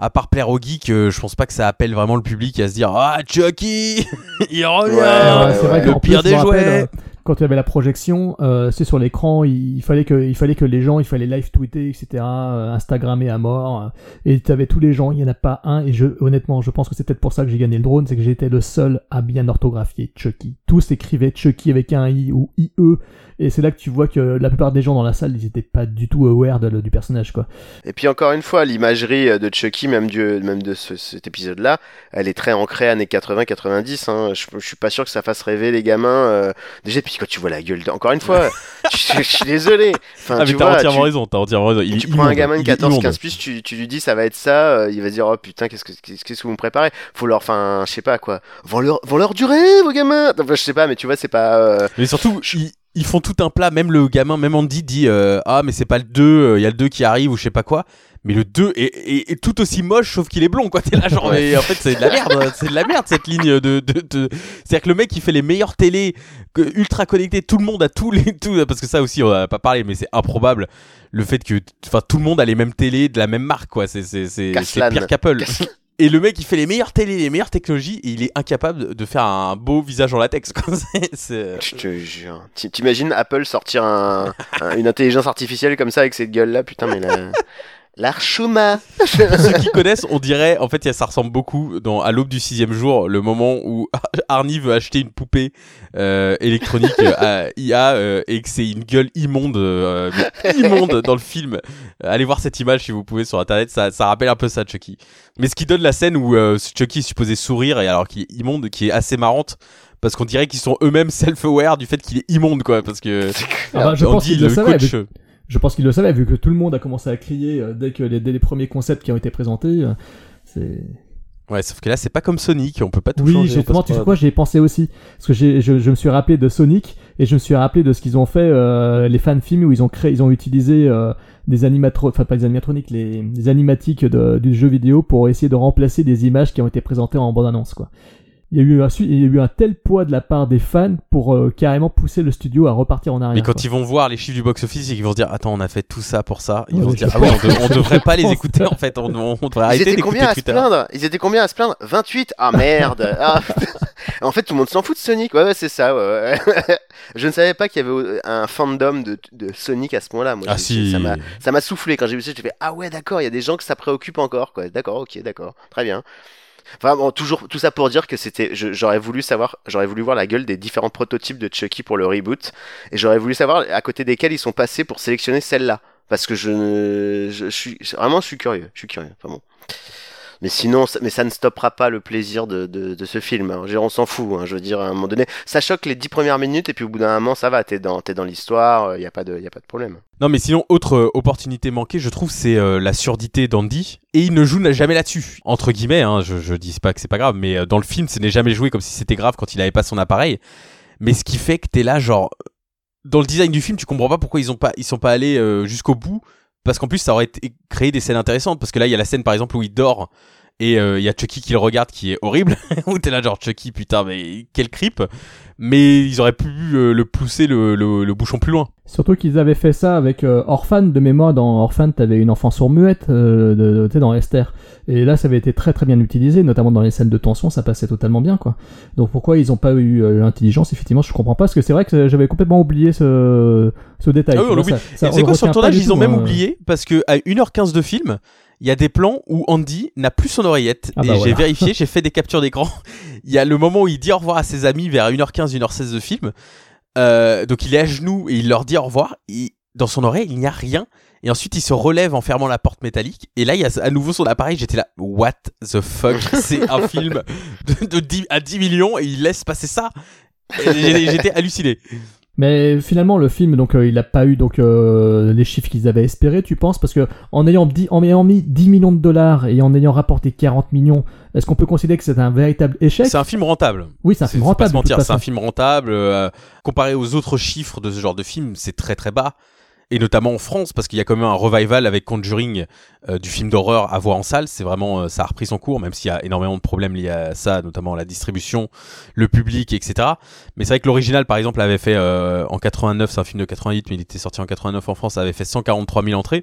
À part plaire aux geeks, euh, je pense pas que ça appelle vraiment le public à se dire, ah, Chucky, il revient, ouais, ouais, c'est vrai, le pire plus, des jouets. Quand il y avait la projection, euh, c'est sur l'écran, il fallait que, il fallait que les gens, il fallait live tweeter, et cetera, euh, Instagrammer à mort, euh, et t'avais tous les gens, il y en a pas un, et je, honnêtement, je pense que c'est peut-être pour ça que j'ai gagné le drone, c'est que j'étais le seul à bien orthographier Chucky. Tous écrivaient Chucky avec un I ou I E, et c'est là que tu vois que la plupart des gens dans la salle, ils étaient pas du tout aware de, de, du personnage, quoi. Et puis encore une fois, l'imagerie de Chucky, même du, même de ce, cet épisode-là, elle est très ancrée années quatre-vingts quatre-vingt-dix, hein. Je, je suis pas sûr que ça fasse rêver les gamins, euh, déjà, quand tu vois la gueule, de... encore une fois, je suis désolé. Enfin, ah, mais tu t'as vois, entièrement tu... raison, t'as entièrement raison. Il, tu prends un gamin de quatorze quinze plus, tu, tu lui dis ça va être ça, euh, il va dire oh putain, qu'est-ce que, qu'est-ce que vous me préparez? Faut leur, enfin, je sais pas quoi, vont leur, vont leur durer, vos gamins. Enfin, je sais pas, mais tu vois, c'est pas. Euh... Mais surtout, ils, ils font tout un plat, même le gamin, même Andy dit euh, ah, mais c'est pas le deux, il y a le deux qui arrive ou je sais pas quoi. Mais le deux est, est, est tout aussi moche, sauf qu'il est blond, quoi. T'es là, genre, ouais. Mais en fait, c'est de la merde, c'est de la merde, cette ligne de, de, de... C'est-à-dire que le mec, il fait les meilleures télés, ultra connectées, tout le monde a tous les, tout, parce que ça aussi, on n'a pas parlé, mais c'est improbable, le fait que, enfin, tout le monde a les mêmes télés de la même marque, quoi. C'est, c'est, c'est, c'est pire qu'Apple. Cass- Et le mec, il fait les meilleures télés, les meilleures technologies, et il est incapable de faire un beau visage en latex. c'est, c'est... Je te jure. T'imagines Apple sortir un, un, une intelligence artificielle comme ça avec cette gueule-là, putain, mais là. L'Archuma. Ceux qui connaissent, on dirait, en fait, ça ressemble beaucoup dans à l'aube du sixième jour, le moment où Arnie veut acheter une poupée euh, électronique euh, I A euh, et que c'est une gueule immonde, euh, immonde dans le film. Allez voir cette image si vous pouvez sur internet, ça, ça rappelle un peu ça, Chucky. Mais ce qui donne la scène où euh, Chucky est supposé sourire et alors qu'il est immonde, qui est assez marrante. Parce qu'on dirait qu'ils sont eux-mêmes self-aware du fait qu'il est immonde, quoi. Parce que ah bah, je on pense dit le coach. Avec... Je pense qu'il le savait, vu que tout le monde a commencé à crier dès que les, dès les premiers concepts qui ont été présentés. C'est... Ouais, sauf que là, c'est pas comme Sonic, on peut pas tout oui, changer. Oui, justement, tu sais quoi, j'y ai pensé aussi. Parce que j'ai, je, je me suis rappelé de Sonic, et je me suis rappelé de ce qu'ils ont fait, euh, les fan-films où ils ont créé, ils ont utilisé, euh, des animatroniques, enfin, pas des animatroniques, les, les animatiques de, du jeu vidéo pour essayer de remplacer des images qui ont été présentées en bande-annonce, quoi. Il y, a eu un, il y a eu un tel poids de la part des fans pour euh, carrément pousser le studio à repartir en arrière. Mais quand quoi. Ils vont voir les chiffres du box-office et qu'ils vont se dire « Attends, on a fait tout ça pour ça », ils ouais, vont se dire « Ah ouais, on, de, on devrait pas les écouter en fait, on, on, on devrait arrêter d'écouter Twitter ». Ils étaient combien à se plaindre ? vingt-huit ? Ah merde ah. En fait, tout le monde s'en fout de Sonic, ouais, ouais c'est ça. Ouais, ouais. Je ne savais pas qu'il y avait un fandom de, de Sonic à ce point-là. Moi, ah si. Ça m'a, ça m'a soufflé quand j'ai vu ça, j'ai fait « Ah ouais, d'accord, il y a des gens que ça préoccupe encore, quoi. D'accord, ok, d'accord, très bien ». Enfin bon, toujours tout ça pour dire que c'était je, j'aurais voulu savoir j'aurais voulu voir la gueule des différents prototypes de Chucky pour le reboot et j'aurais voulu savoir à côté desquels ils sont passés pour sélectionner celle-là parce que je je, je suis vraiment je suis curieux, je suis curieux. Enfin bon. Mais sinon ça, mais ça ne stoppera pas le plaisir de de, de ce film. Hein. On s'en fout, hein, je veux dire à un moment donné, ça choque les dix premières minutes et puis au bout d'un moment ça va, t'es dans t'es dans l'histoire, il y a pas de il y a pas de problème. Non mais sinon autre euh, opportunité manquée, je trouve c'est euh, la surdité d'Andy et il ne joue jamais là-dessus. Entre guillemets hein, je je dis pas que c'est pas grave mais euh, dans le film, ce n'est jamais joué comme si c'était grave quand il avait pas son appareil. Mais ce qui fait que t'es là genre dans le design du film, tu comprends pas pourquoi ils ont pas ils sont pas allés euh, jusqu'au bout. Parce qu'en plus, ça aurait créé des scènes intéressantes. Parce que là, il y a la scène, par exemple, où il dort et il euh, y a Chucky qui le regarde, qui est horrible, où t'es là genre Chucky putain mais quel creep, mais ils auraient pu euh, le pousser le, le, le bouchon plus loin. Surtout qu'ils avaient fait ça avec euh, Orphan de mémoire. Dans Orphan t'avais une enfant sourd-muette euh, tu sais dans Esther, et là ça avait été très très bien utilisé, notamment dans les scènes de tension, ça passait totalement bien quoi. Donc pourquoi ils ont pas eu euh, l'intelligence, effectivement je comprends pas, parce que c'est vrai que j'avais complètement oublié ce, ce détail. Ah oui, on l'oublie. C'est quoi, sur le tournage ils ont même euh... oublié, parce que à une heure quinze de film il y a des plans où Andy n'a plus son oreillette. Ah bah et voilà. J'ai vérifié, j'ai fait des captures d'écran. Il y a le moment où il dit au revoir à ses amis vers une heure quinze, une heure seize de film. Euh, donc il est à genoux et il leur dit au revoir. Et dans son oreille, il n'y a rien. Et ensuite, il se relève en fermant la porte métallique. Et là, il y a à nouveau son appareil. J'étais là, what the fuck? C'est un film de, de dix, à dix millions et il laisse passer ça. Et j'étais halluciné. Mais finalement le film donc euh, il a pas eu donc euh, les chiffres qu'ils avaient espérés, tu penses, parce que en ayant, di- en ayant mis dix millions de dollars et en ayant rapporté quarante millions, est-ce qu'on peut considérer que c'est un véritable échec ? C'est un film rentable. Oui, c'est un film rentable. Faut pas se mentir, c'est un film rentable euh, comparé aux autres chiffres de ce genre de film, c'est très très bas. Et notamment en France, parce qu'il y a quand même un revival avec Conjuring euh, du film d'horreur à voir en salle. C'est vraiment, euh, ça a repris son cours, même s'il y a énormément de problèmes liés à ça, notamment la distribution, le public, et cetera. Mais c'est vrai que l'original, par exemple, avait fait euh, en quatre-vingt-neuf, c'est un film de quatre-vingt-huit, mais il était sorti en quatre-vingt-neuf en France, ça avait fait cent quarante-trois mille entrées.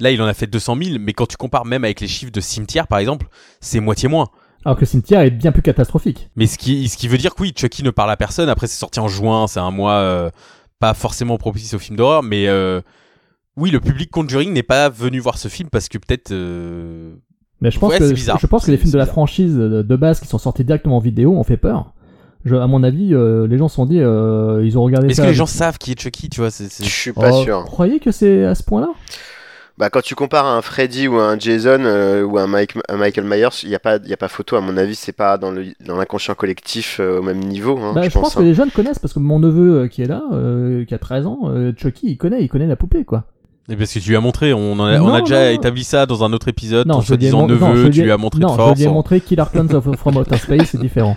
Là, il en a fait deux cent mille, mais quand tu compares même avec les chiffres de Cimetière, par exemple, c'est moitié moins. Alors que Cimetière est bien plus catastrophique. Mais ce qui, ce qui veut dire que oui, Chucky ne parle à personne. Après, c'est sorti en juin, c'est un mois... Euh, pas forcément propice au film d'horreur, mais euh, oui, le public Conjuring n'est pas venu voir ce film parce que peut-être... Euh... Mais je pense, ouais, que, c'est bizarre. Je pense que les films de la franchise de base qui sont sortis directement en vidéo ont fait peur. Je, à mon avis, euh, les gens se sont dit, euh, ils ont regardé. Est-ce ça... Est-ce que les gens savent qui est Chucky, tu vois, c'est, c'est... Je suis pas oh, sûr. Vous croyez que c'est à ce point-là ? Bah, quand tu compares un Freddy ou un Jason euh, ou un, Mike, un Michael Myers, il n'y a pas, y a pas photo, à mon avis, c'est pas dans, le, dans l'inconscient collectif euh, au même niveau. Hein, bah, je, je pense, pense hein. que les jeunes connaissent, parce que mon neveu euh, qui est là, euh, qui a treize ans, euh, Chucky, il connaît, il connaît la poupée, quoi. Et parce que tu lui as montré, on, en a, non, on a déjà non, établi ça dans un autre épisode, ton soi-disant neveu, non, tu lui as montré non, de force. Non, je lui ai en... montré Killer Clowns of, from Outer Space, c'est différent.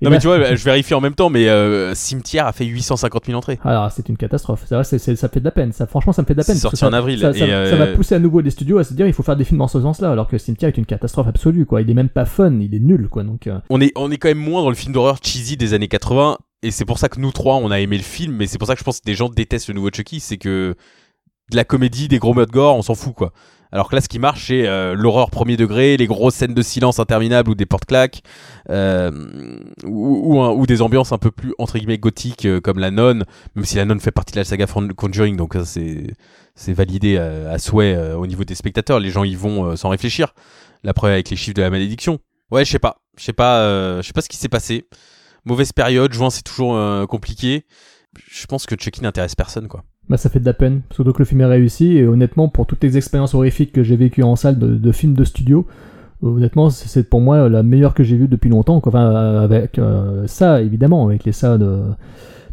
Non, mais tu vois, je vérifie en même temps, mais euh, Cimetière a fait huit cent cinquante mille entrées. Alors, c'est une catastrophe. Ça, c'est, c'est, ça fait de la peine. Ça, franchement, ça me fait de la peine. C'est sorti ça, en avril. Ça, et ça, euh... ça va pousser à nouveau les studios à se dire il faut faire des films dans ce sens-là, alors que Cimetière est une catastrophe absolue, quoi. Il est même pas fun, il est nul, quoi. Donc, euh... on, est, on est quand même moins dans le film d'horreur cheesy des années quatre-vingts, et c'est pour ça que nous trois, on a aimé le film, mais c'est pour ça que je pense que des gens détestent le nouveau Chucky. C'est que de la comédie, des gros modes gore, on s'en fout, quoi. Alors que là, ce qui marche, c'est euh, l'horreur premier degré, les grosses scènes de silence interminables ou des porte-claques, euh, ou, ou, un, ou des ambiances un peu plus, entre guillemets, gothiques, euh, comme La Nonne, même si La Nonne fait partie de la saga Conjuring, donc euh, c'est, c'est validé euh, à souhait euh, au niveau des spectateurs. Les gens y vont euh, sans réfléchir. La preuve avec les chiffres de la malédiction. Ouais, je sais pas. Je sais pas, euh, je sais pas ce qui s'est passé. Mauvaise période, juin, c'est toujours euh, compliqué. Je pense que Chucky n'intéresse personne, quoi. Bah, ça fait de la peine, surtout que le film est réussi, et honnêtement, pour toutes les expériences horrifiques que j'ai vécues en salle de, de films de studio, honnêtement, c'est pour moi la meilleure que j'ai vue depuis longtemps, quoi. Enfin, avec euh, ça, évidemment, avec les ça de,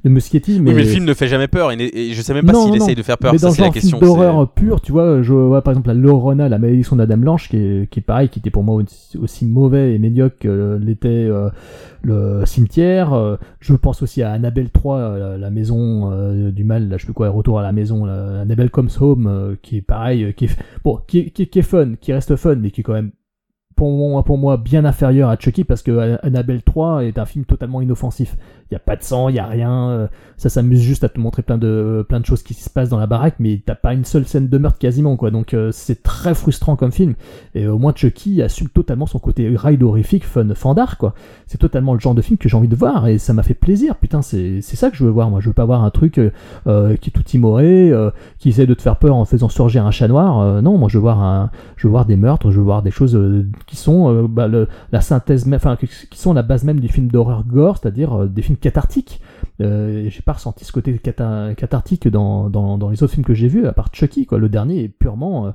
de Muschietti. Mais... Oui, mais le film ne fait jamais peur, et, et je sais même pas non, s'il non, essaye non. de faire peur, mais ça c'est la question. Mais dans un film d'horreur pur, tu vois, je vois par exemple la Llorona, la malédiction de la Dame Blanche, qui est, qui est pareil, qui était pour moi aussi, aussi mauvais et médiocre que l'était euh, le Cimetière. Euh, je pense aussi à Annabelle trois, euh, la maison euh, du mal, là, je sais plus quoi, Retour à la maison, là, Annabelle Comes Home, euh, qui est pareil, euh, qui est bon, qui, qui, qui est fun, qui reste fun, mais qui est quand même pour moi, pour moi bien inférieur à Chucky, parce que Annabelle trois est un film totalement inoffensif. Il y a pas de sang, il y a rien, ça s'amuse juste à te montrer plein de plein de choses qui se passent dans la baraque, mais t'as pas une seule scène de meurtre quasiment, quoi. Donc c'est très frustrant comme film. Et au moins Chucky assume totalement son côté ride horrifique, fun, fandard, quoi. C'est totalement le genre de film que j'ai envie de voir, et ça m'a fait plaisir. Putain, c'est c'est ça que je veux voir, moi. Je veux pas voir un truc euh, qui est tout timoré, euh, qui essaie de te faire peur en faisant surgir un chat noir. Euh, non, moi je veux voir un, je veux voir des meurtres, je veux voir des choses euh, qui sont euh, bah, le, la synthèse, enfin qui sont la base même du film d'horreur gore, c'est-à-dire euh, des films cathartiques. Euh, j'ai pas ressenti ce côté cata- cathartique dans, dans dans les autres films que j'ai vus, à part Chucky, quoi. Le dernier est purement euh,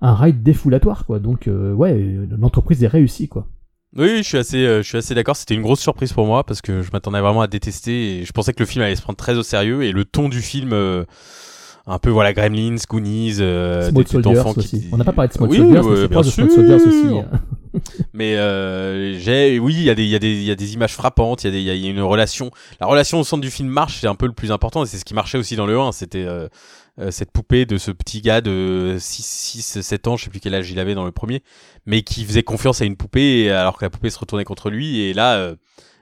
un ride défoulatoire, quoi. Donc euh, ouais, l'entreprise est réussie, quoi. Oui, je suis assez euh, je suis assez d'accord. C'était une grosse surprise pour moi, parce que je m'attendais vraiment à détester, et je pensais que le film allait se prendre très au sérieux, et le ton du film. Euh... Un peu, voilà, Gremlins, Goonies, euh, des petits enfants qui... On n'a pas parlé de Small oui, Soldiers, ouais, mais c'est proche de Small Soldiers aussi. Mais euh, j'ai, oui, il y a des, il y a des, il y a des images frappantes. Il y a des, il y a une relation. La relation au centre du film marche, c'est un peu le plus important. Et c'est ce qui marchait aussi dans le un. C'était euh, cette poupée de ce petit gars de six, six, sept ans, je sais plus quel âge il avait dans le premier, mais qui faisait confiance à une poupée alors que la poupée se retournait contre lui. Et là, euh,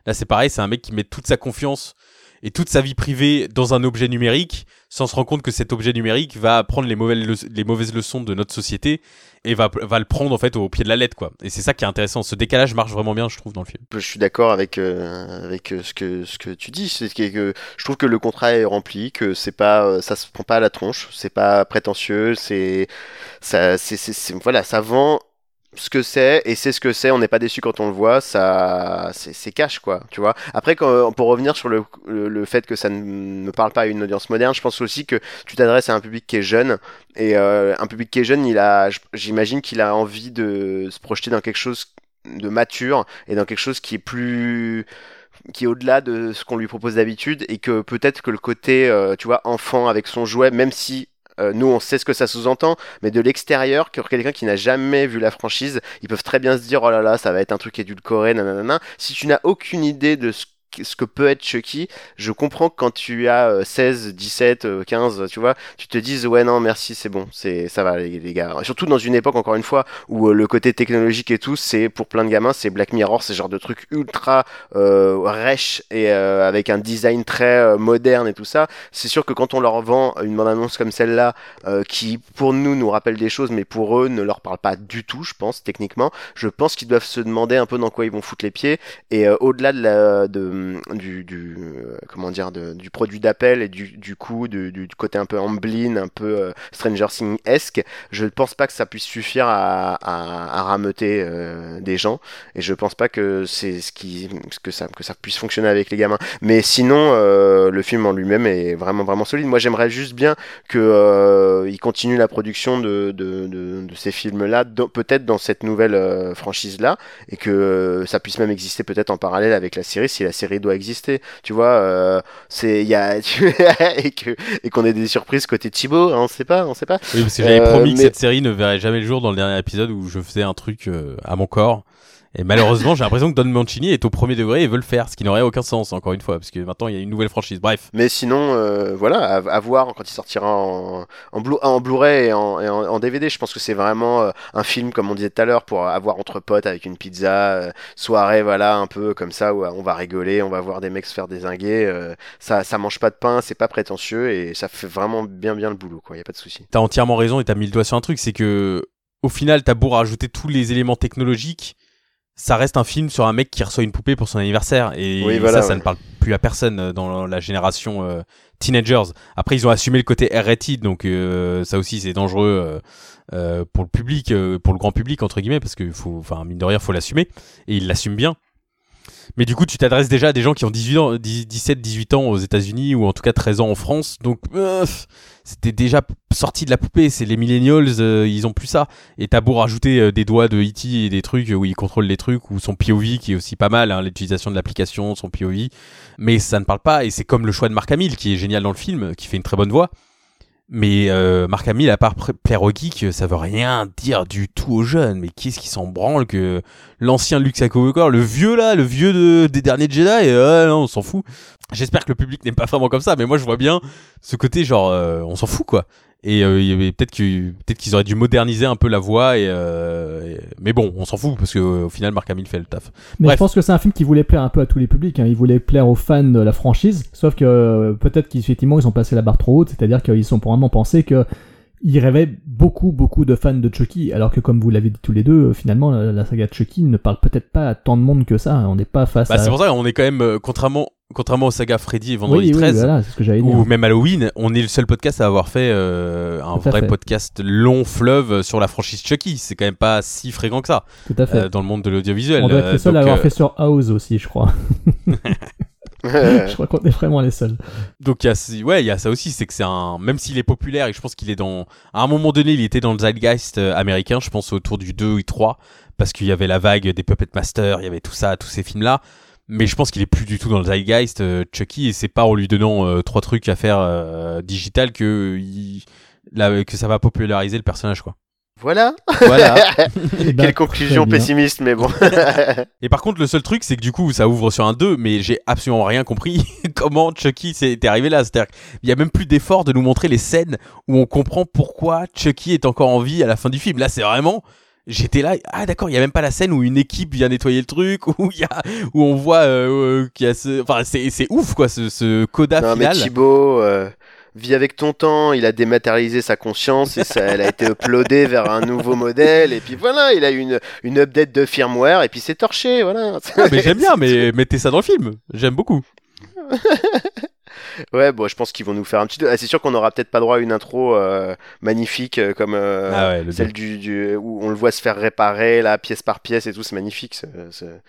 là, c'est pareil. C'est un mec qui met toute sa confiance et toute sa vie privée dans un objet numérique sans se rendre compte que cet objet numérique va prendre les mauvaises, le- les mauvaises leçons de notre société et va, va le prendre en fait au pied de la lettre, quoi. Et c'est ça qui est intéressant. Ce décalage marche vraiment bien, je trouve, dans le film. Je suis d'accord avec, euh, avec ce, que, ce que tu dis. C'est que je trouve que le contrat est rempli, que c'est pas, ça se prend pas à la tronche, c'est pas prétentieux, c'est, ça, c'est, c'est, c'est, voilà, ça vend ce que c'est, et c'est ce que c'est, on n'est pas déçu quand on le voit, ça, c'est, c'est cash, quoi, tu vois. Après, quand, pour revenir sur le, le, le fait que ça ne, ne parle pas à une audience moderne, je pense aussi que tu t'adresses à un public qui est jeune, et euh, un public qui est jeune, il a, j'imagine qu'il a envie de se projeter dans quelque chose de mature, et dans quelque chose qui est plus... qui est au-delà de ce qu'on lui propose d'habitude, et que peut-être que le côté, euh, tu vois, enfant avec son jouet, même si nous on sait ce que ça sous-entend, mais de l'extérieur, que quelqu'un qui n'a jamais vu la franchise, ils peuvent très bien se dire oh là là, ça va être un truc édulcoré, nanana. Si tu n'as aucune idée de ce ce que peut être Chucky, je comprends que quand tu as seize, dix-sept, quinze, tu vois, tu te dises ouais non merci, c'est bon, c'est ça va les, les gars. Surtout dans une époque, encore une fois, où le côté technologique et tout, c'est pour plein de gamins, c'est Black Mirror, c'est genre de truc ultra euh, rêche et euh, avec un design très euh, moderne et tout ça. C'est sûr que quand on leur vend une bande-annonce comme celle-là, euh, qui pour nous nous rappelle des choses, mais pour eux ne leur parle pas du tout, je pense techniquement, je pense qu'ils doivent se demander un peu dans quoi ils vont foutre les pieds. Et euh, au-delà de la de du, du euh, comment dire de, du produit d'appel et du, du coup du, du côté un peu Amblin, un peu euh, Stranger Things-esque, je ne pense pas que ça puisse suffire à, à, à rameuter euh, des gens, et je ne pense pas que c'est ce qui que ça que ça puisse fonctionner avec les gamins. Mais sinon euh, le film en lui-même est vraiment vraiment solide. Moi j'aimerais juste bien que euh, il continue la production de de, de, de ces films-là, dans, peut-être dans cette nouvelle euh, franchise-là, et que euh, ça puisse même exister peut-être en parallèle avec la série, si la série doit exister, tu vois, euh, c'est il y a et que et qu'on ait des surprises côté Thibaut, hein, on sait pas, on sait pas. Oui, parce que j'avais euh, promis mais... que cette série ne verrait jamais le jour dans le dernier épisode où je faisais un truc euh, à mon corps. Et malheureusement, j'ai l'impression que Don Mancini est au premier degré et veut le faire, ce qui n'aurait aucun sens, encore une fois, parce que maintenant il y a une nouvelle franchise. Bref. Mais sinon, euh, voilà, à, à voir quand il sortira en, en, Blu- en Blu-ray et, en, et en, en D V D. Je pense que c'est vraiment euh, un film, comme on disait tout à l'heure, pour avoir entre potes avec une pizza, euh, soirée, voilà, un peu comme ça, où on va rigoler, on va voir des mecs se faire dézinguer. Euh, ça, ça mange pas de pain, c'est pas prétentieux et ça fait vraiment bien, bien le boulot, quoi. Y a pas de souci. T'as entièrement raison et t'as mis le doigt sur un truc, c'est que au final, t'as beau rajouter tous les éléments technologiques, ça reste un film sur un mec qui reçoit une poupée pour son anniversaire, et oui, voilà, ça, ouais. Ça ne parle plus à personne dans la génération euh, teenagers. Après, ils ont assumé le côté R-rated, donc euh, ça aussi c'est dangereux euh, pour le public, euh, pour le grand public entre guillemets, parce que faut, enfin mine de rien, faut l'assumer, et ils l'assument bien. Mais du coup, tu t'adresses déjà à des gens qui ont dix-huit ans, dix-sept, dix-huit ans aux États-Unis, ou en tout cas treize ans en France. Donc, euh, c'était déjà sorti de la poupée. C'est les millennials, euh, ils ont plus ça. Et t'as beau rajouter euh, des doigts de E T et des trucs où ils contrôlent les trucs, ou son P O V qui est aussi pas mal, hein, l'utilisation de l'application, son P O V. Mais ça ne parle pas. Et c'est comme le choix de Mark Hamill qui est génial dans le film, qui fait une très bonne voix. Mais euh, Mark Hamill, à part plaire aux geeks, ça veut rien dire du tout aux jeunes. Mais qu'est-ce qui s'en branle que l'ancien Luke Skywalker, le vieux là, le vieux de, des derniers Jedi, euh, non, on s'en fout. J'espère que le public n'est pas vraiment comme ça, mais moi je vois bien ce côté genre euh, on s'en fout, quoi. Et, euh, et peut-être que peut-être qu'ils auraient dû moderniser un peu la voix, et, euh, et mais bon, on s'en fout parce que euh, au final Mark Hamill fait le taf. Mais bref. Je pense que c'est un film qui voulait plaire un peu à tous les publics, hein. Il voulait plaire aux fans de la franchise, sauf que euh, peut-être qu'effectivement ils ont passé la barre trop haute, c'est-à-dire qu'ils sont probablement pensé que ils rêvaient beaucoup beaucoup de fans de Chucky, alors que comme vous l'avez dit tous les deux, finalement la, la saga de Chucky ne parle peut-être pas à tant de monde que ça. On n'est pas face. Bah, à... C'est pour ça qu'on est quand même euh, contrairement. Contrairement aux sagas Freddy et Vendredi oui, treize, oui, voilà, c'est ce que j'allais dire. Ou même Halloween, on est le seul podcast à avoir fait euh, un vrai fait. podcast long fleuve sur la franchise Chucky. C'est quand même pas si fréquent que ça. Tout à fait. Euh, dans le monde de l'audiovisuel. On doit être les seuls à avoir euh... fait sur House aussi, je crois. Je crois qu'on est vraiment les seuls. Donc il y a, ouais, il y a ça aussi, c'est que c'est un, même s'il est populaire, et je pense qu'il est dans, à un moment donné, il était dans le zeitgeist américain, je pense autour du deux ou trois, parce qu'il y avait la vague des Puppet Master, il y avait tout ça, tous ces films-là. Mais je pense qu'il est plus du tout dans le zeitgeist, euh, Chucky, et c'est pas en lui donnant euh, trois trucs à faire euh, digital que, euh, il, là, que ça va populariser le personnage, quoi. Voilà. Voilà. bah, Quelle conclusion pessimiste, mais bon. Et par contre, le seul truc, c'est que du coup, ça ouvre sur un deux, mais j'ai absolument rien compris comment Chucky s'est arrivé là. C'est-à-dire qu'il y a même plus d'effort de nous montrer les scènes où on comprend pourquoi Chucky est encore en vie à la fin du film. Là, c'est vraiment... J'étais là, ah d'accord, il y a même pas la scène où une équipe vient nettoyer le truc, où il y a, où on voit euh, euh, qu'il y a ce, enfin c'est c'est ouf quoi, ce, ce coda non, final. Non mais Thibaut, euh, vit avec ton temps, il a dématérialisé sa conscience et ça, elle a été uploadée vers un nouveau modèle et puis voilà, il a eu une une update de firmware et puis c'est torché, voilà. Ah, mais j'aime bien, mais mettez ça dans le film, j'aime beaucoup. Ouais, bon, je pense qu'ils vont nous faire un petit. Ah, c'est sûr qu'on aura peut-être pas droit à une intro euh, magnifique euh, comme euh, ah ouais, celle du, du où on le voit se faire réparer là, pièce par pièce et tout. C'est magnifique. C'est, c'est...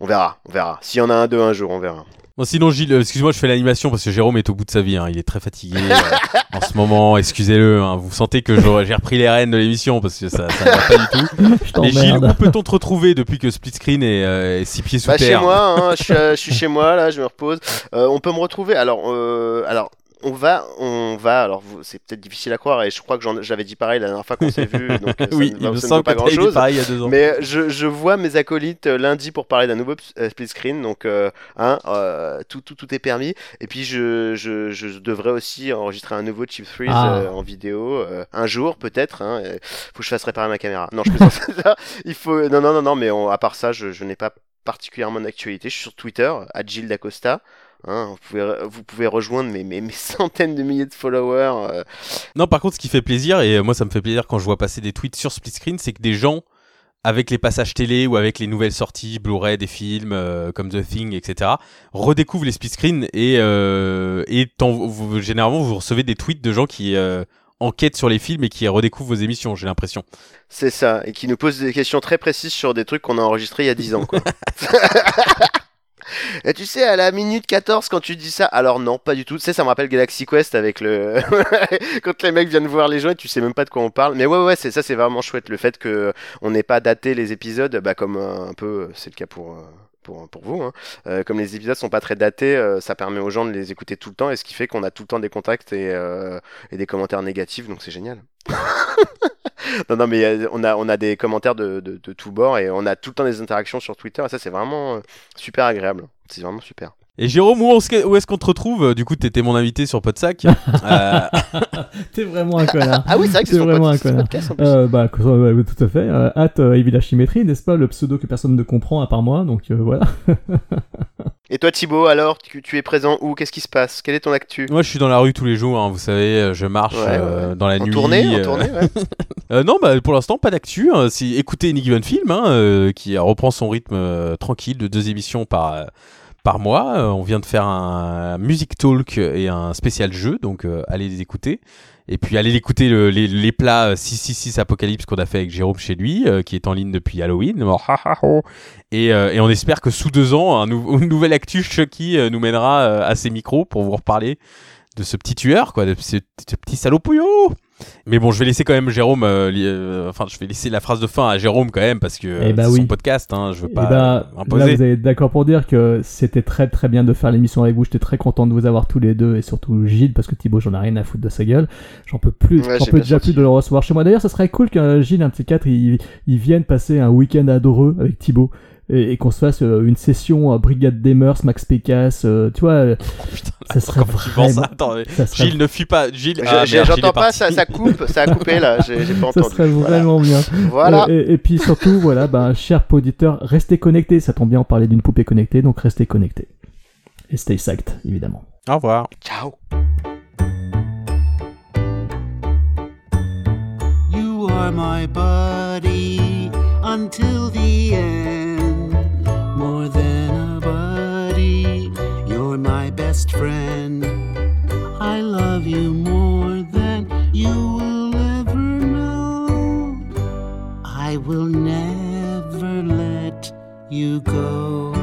On verra, on verra. S'il y en a un deux un jour, on verra. Bon, sinon, Gilles, excuse-moi, je fais l'animation parce que Jérôme est au bout de sa vie. Hein. Il est très fatigué euh, en ce moment. Excusez-le. Hein. Vous sentez que j'ai repris les rênes de l'émission parce que ça, ça ne va pas du tout. Mais Gilles, où peut-on te retrouver depuis que Split Screen est, euh, est six pieds sous bah, terre? Chez moi. Hein, je, suis, je suis chez moi là. Je me repose. Euh, on peut me retrouver. Alors, euh, alors. On va, on va. Alors, c'est peut-être difficile à croire, et je crois que j'en, j'avais dit pareil la dernière fois qu'on s'est vu. Donc oui, ça, il me semble pas grand-chose. Pareil il y a deux ans. Mais je, je vois mes acolytes lundi pour parler d'un nouveau split screen. Donc, euh, hein, euh, tout, tout, tout est permis. Et puis, je, je, je devrais aussi enregistrer un nouveau Cheap Thrills ah. euh, en vidéo euh, un jour, peut-être. Hein, euh, faut que je fasse réparer ma caméra. Non, je peux pas ça. Il faut. Non, non, non, non. Mais on, à part ça, je, je n'ai pas particulièrement d'actualité. Je suis sur Twitter Gilles Dacosta. Hein, vous, pouvez, vous pouvez rejoindre mes, mes, mes centaines de milliers de followers. Euh. Non, par contre, ce qui fait plaisir, et moi ça me fait plaisir quand je vois passer des tweets sur Split Screen, c'est que des gens, avec les passages télé ou avec les nouvelles sorties, Blu-ray, des films euh, comme The Thing, et cetera, redécouvrent les Split Screen et, euh, et vous, généralement vous recevez des tweets de gens qui... Euh, enquête sur les films et qui redécouvre vos émissions, j'ai l'impression. C'est ça, et qui nous pose des questions très précises sur des trucs qu'on a enregistrés il y a dix ans, quoi. Et tu sais, à la minute quatorze, quand tu dis ça, alors non, pas du tout. Tu sais, ça me rappelle Galaxy Quest avec le. Quand les mecs viennent voir les gens et tu sais même pas de quoi on parle. Mais ouais, ouais, c'est ça, c'est vraiment chouette. Le fait qu'on n'ait pas daté les épisodes, bah, comme un peu, c'est le cas pour. Pour, pour vous, hein. euh, comme les épisodes sont pas très datés, euh, ça permet aux gens de les écouter tout le temps et ce qui fait qu'on a tout le temps des contacts et, euh, et des commentaires négatifs, donc c'est génial. non, non, mais euh, on, a, on a des commentaires de, de, de tous bords et on a tout le temps des interactions sur Twitter et ça c'est vraiment euh, super agréable, c'est vraiment super. Et Jérôme, où, se... où est-ce qu'on te retrouve? Du coup, t'étais mon invité sur Podsac. euh... T'es vraiment un connard. Ah oui, c'est vrai que c'est, c'est vraiment pod... un connard. Podcast, en plus. Euh, bah, tout à fait. Euh, hâte euh, Evil Achimétrie, n'est-ce pas? Le pseudo que personne ne comprend à part moi, donc euh, voilà. Et toi, Thibaut, alors, tu, tu es présent où? Qu'est-ce qui se passe? Quelle est ton actu? Moi, je suis dans la rue tous les jours, hein, vous savez, je marche ouais, ouais. Euh, dans la en nuit. Tournée, euh... En tournée, ouais. euh, non, bah, pour l'instant, pas d'actu. Hein. Si, écoutez Any Given Film, hein, euh, qui reprend son rythme euh, tranquille de deux émissions par... Euh, par mois. On vient de faire un music talk et un spécial jeu, donc euh, allez les écouter. Et puis allez l'écouter le, les, les plats six cent soixante-six Apocalypse qu'on a fait avec Jérôme chez lui, euh, qui est en ligne depuis Halloween. Et, euh, et on espère que sous deux ans, un nou- une nouvelle actu Chucky euh, nous mènera euh, à ses micros pour vous reparler de ce petit tueur, quoi, de ce, de ce petit salopouillot. Mais bon, je vais laisser quand même Jérôme. Euh, li, euh, enfin, je vais laisser la phrase de fin à Jérôme quand même parce que euh, bah c'est oui. son podcast. Hein, je veux pas bah, imposer. Là, vous êtes d'accord pour dire que c'était très très bien de faire l'émission avec vous. J'étais très content de vous avoir tous les deux et surtout Gilles parce que Thibaut, j'en ai rien à foutre de sa gueule. J'en peux plus. Ouais, j'en peux déjà sorti. Plus de le recevoir chez moi. D'ailleurs, ça serait cool qu'un Gilles, un petit quatre, ils il viennent passer un week-end adoreux avec Thibaut. Et, et qu'on se fasse euh, une session euh, Brigade des Mœurs, Max Pécasse, euh, tu vois, euh, oh, putain, ça serait vraiment... Ça, attends, ça serait... Gilles ne fuit pas, Gilles... Ah, je, merde, j'entends Gilles pas, ça, ça coupe, ça a coupé là, j'ai, j'ai pas entendu. Ça serait vraiment voilà. bien. Voilà. Et, et, et puis surtout, voilà, ben, bah, chers auditeurs, restez connectés, ça tombe bien, on parlait d'une poupée connectée, donc restez connectés. Et stay sacked, évidemment. Au revoir. Ciao. You are my buddy until the end. More than a buddy, you're my best friend. I love you more than you will ever know. I will never let you go.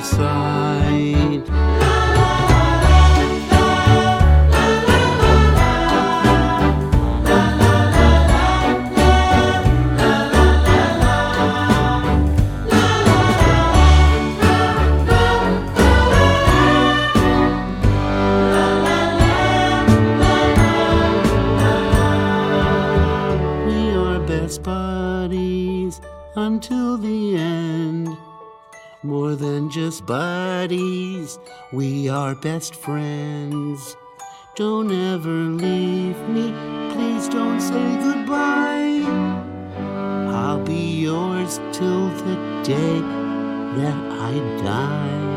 other side. Until the end, more than just buddies, we are best friends. Don't ever leave me, please don't say goodbye. I'll be yours till the day that I die.